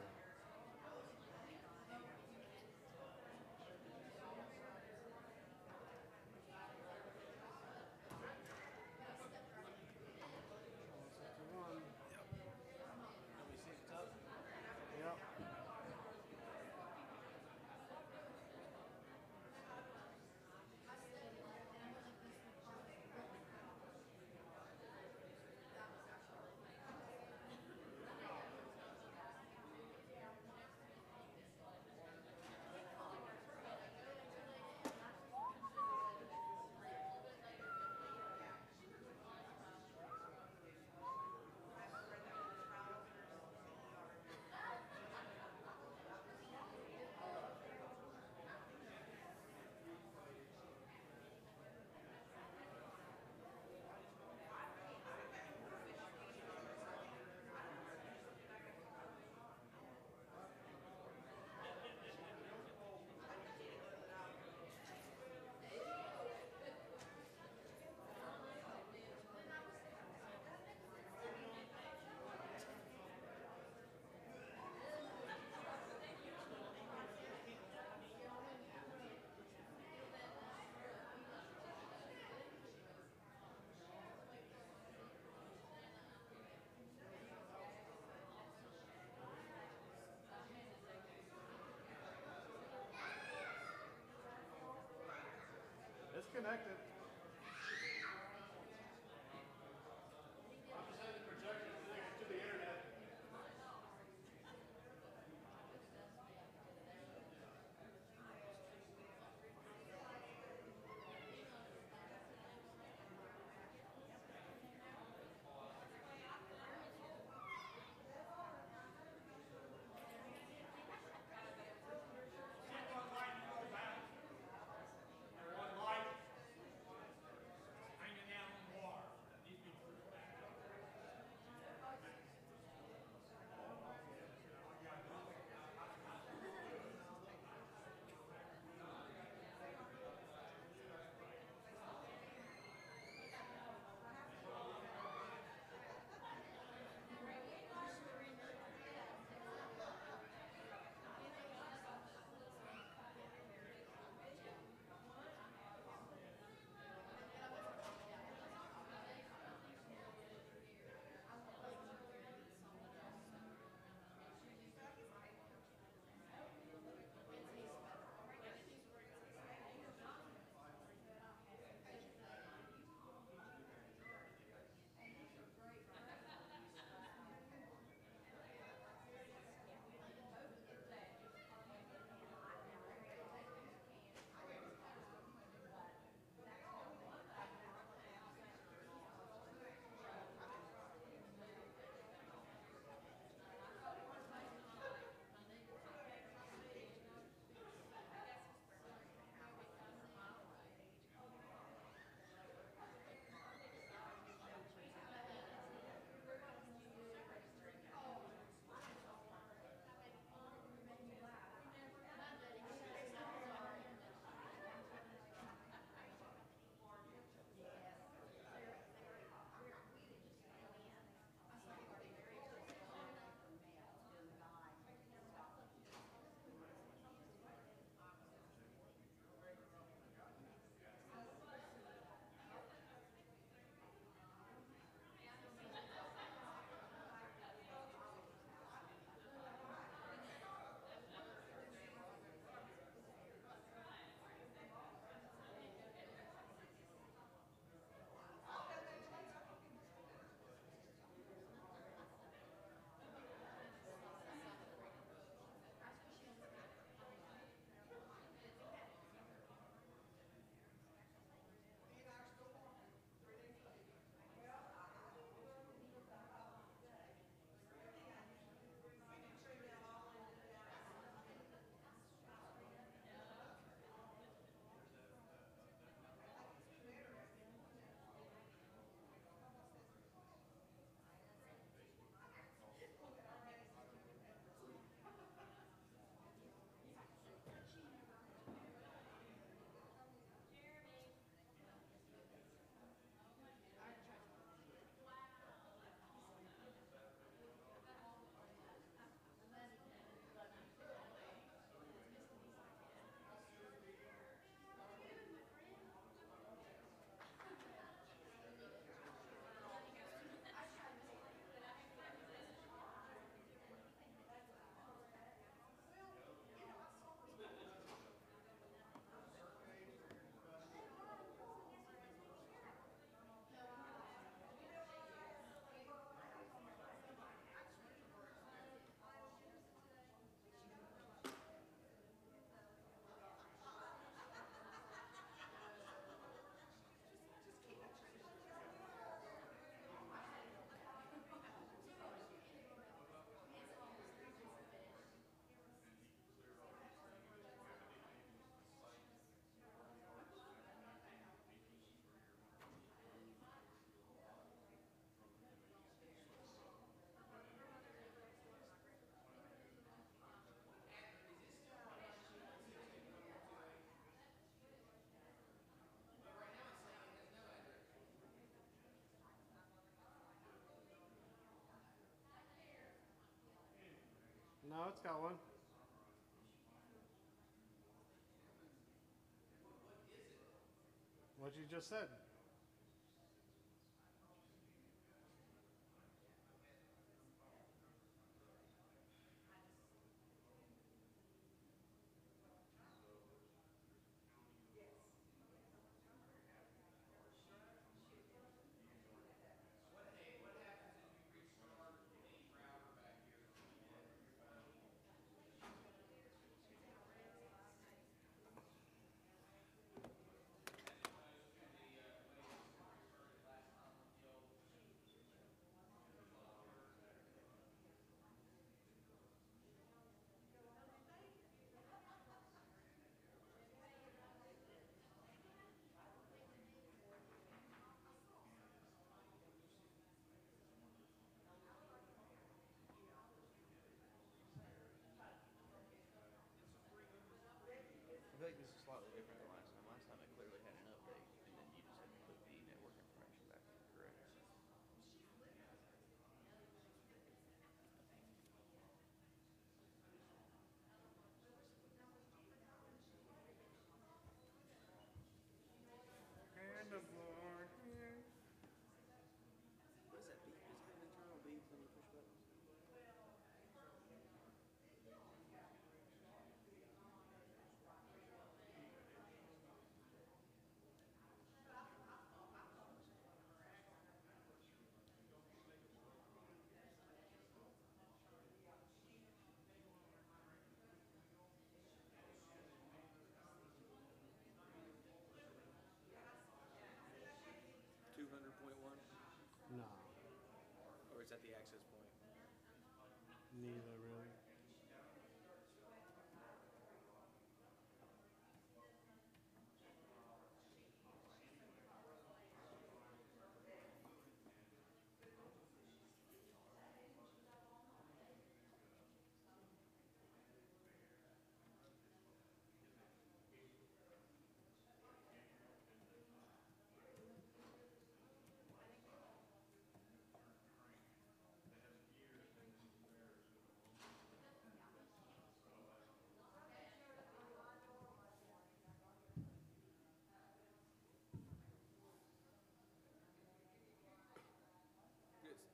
Connected. I just had the projector connected to the internet. No, it's got one. What you just said. This is slightly different than last time. Last time I clearly had an update, and then you just had to put the network information back in, correct? And the Lord. What is that beep? Is it an internal beep when you push buttons? two hundred point one? No. Or is that the access point? Neither, really.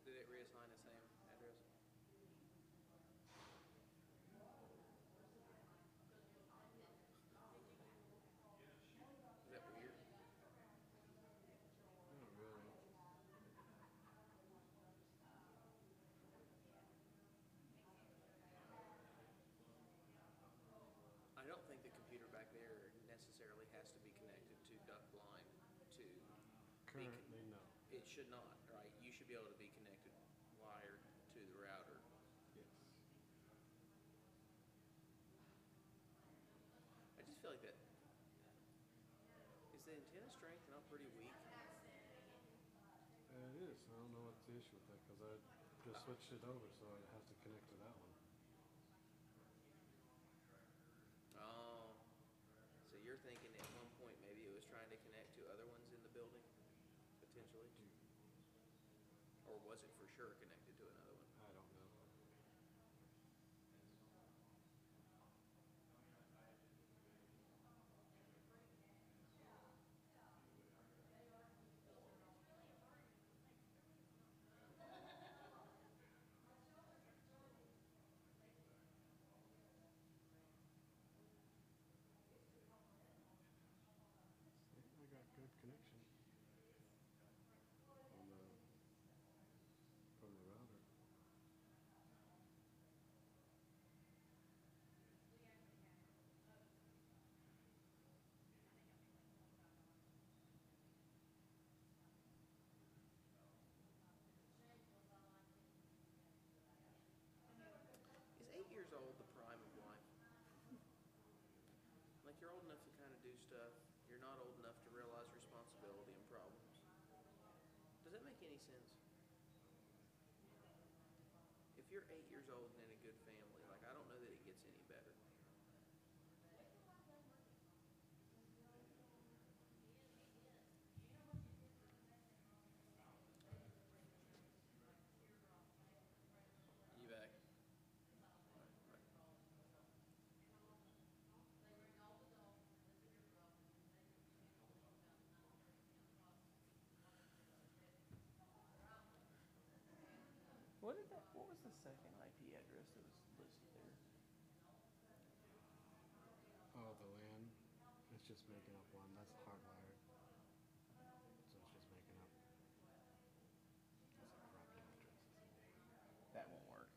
Did it reassign the same address? Is that weird? Not really. I don't think the computer back there necessarily has to be connected to duck blind to. Currently, no. It should not, right? You should be able to be connected wired to the router. Yes. I just feel like that. Is the antenna strength not pretty weak? It is. I don't know what the issue with that because I just switched it over, so I have to connect to that one. Oh. So you're thinking at one point maybe it was trying to connect to other ones in the building? Potentially? Or was it for sure connected to another one? I don't know. I got good connection. Years old, the prime of life. Like, you're old enough to kind of do stuff. You're not old enough to realize responsibility and problems. Does that make any sense? If you're eight years old and in a good family, like, I don't know that it gets any better. What did that? What was the second I P address that was listed there? Oh, the LAN. It's just making up one. That's hardwired. So it's just making up. That's a corrupt address. That won't work.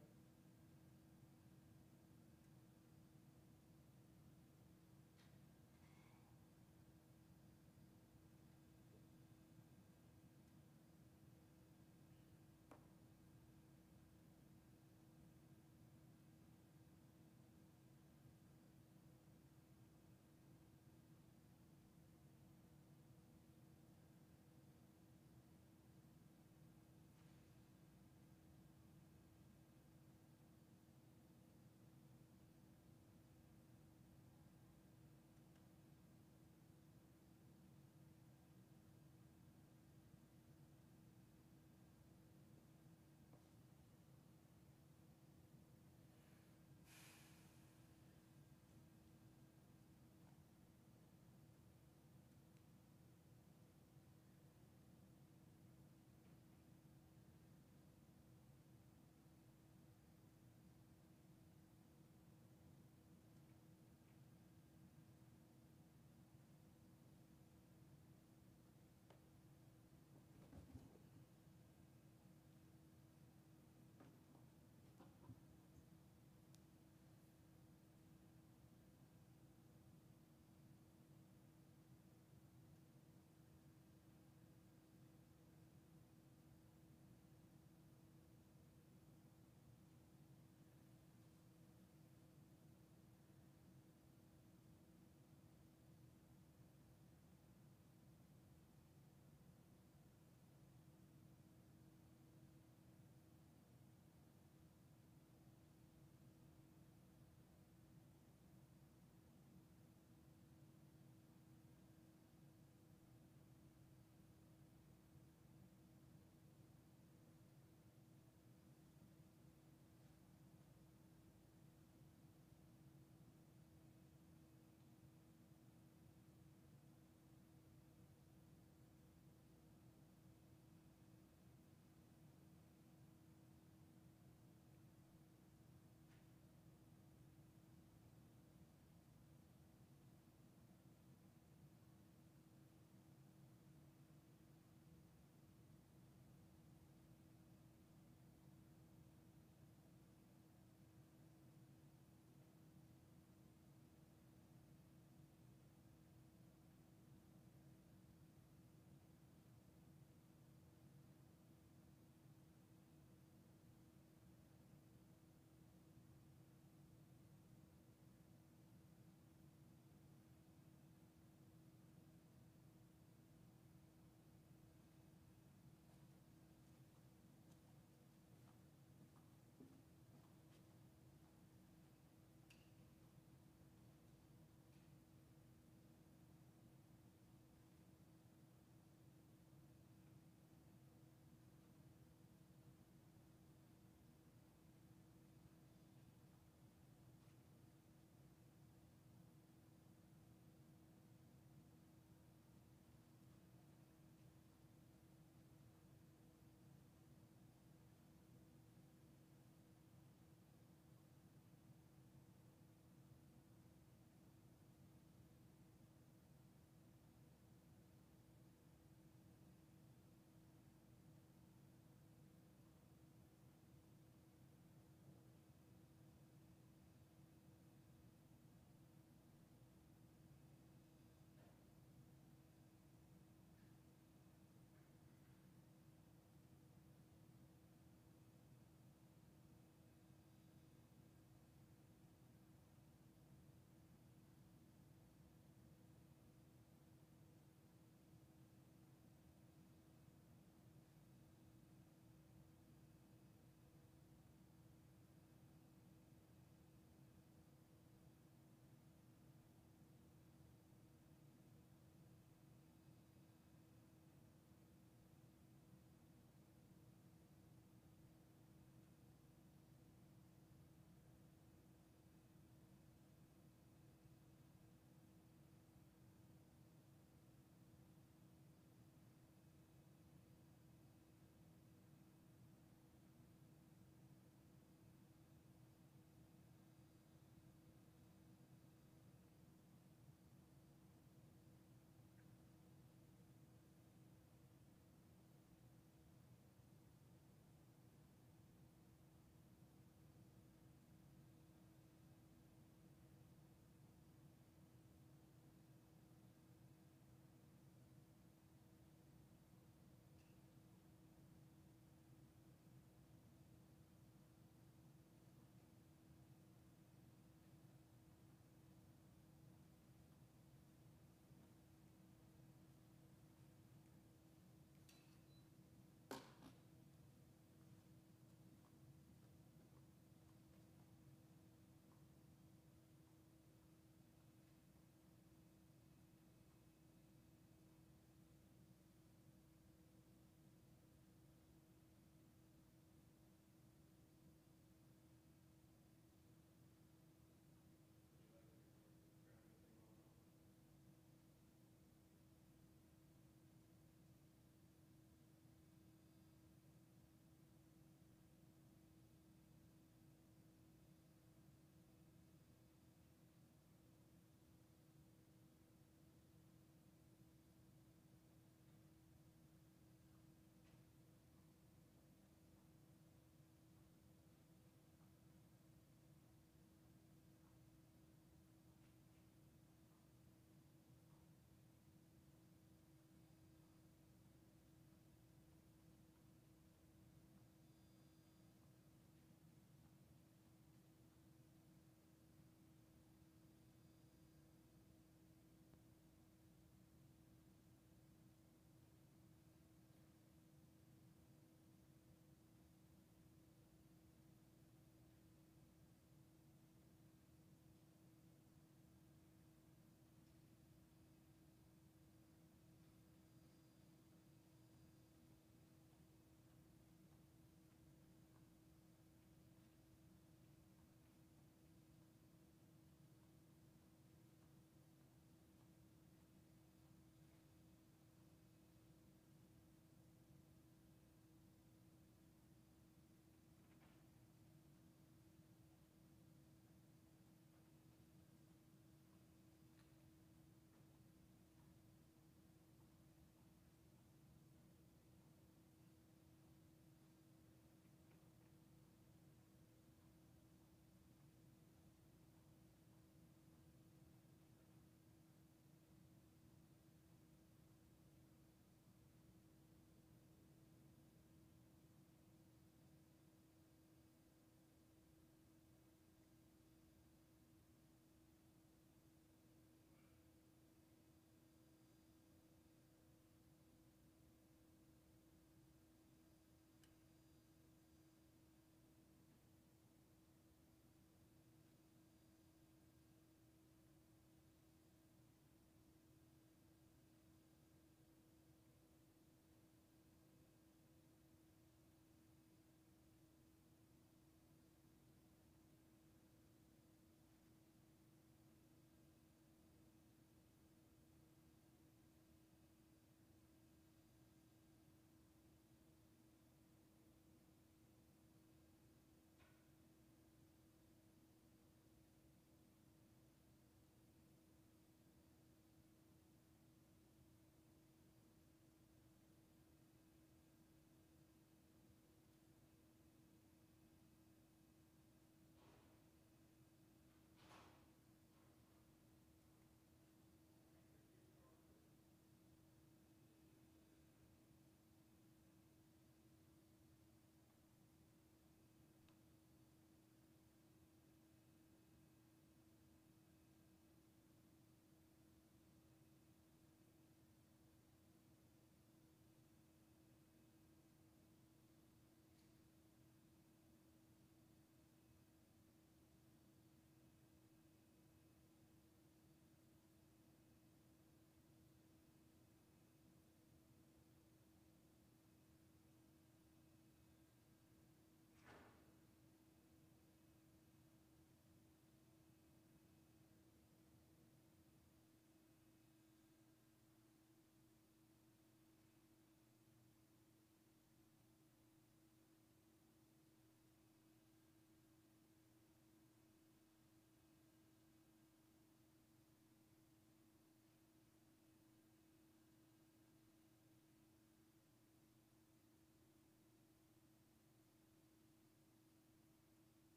Okay.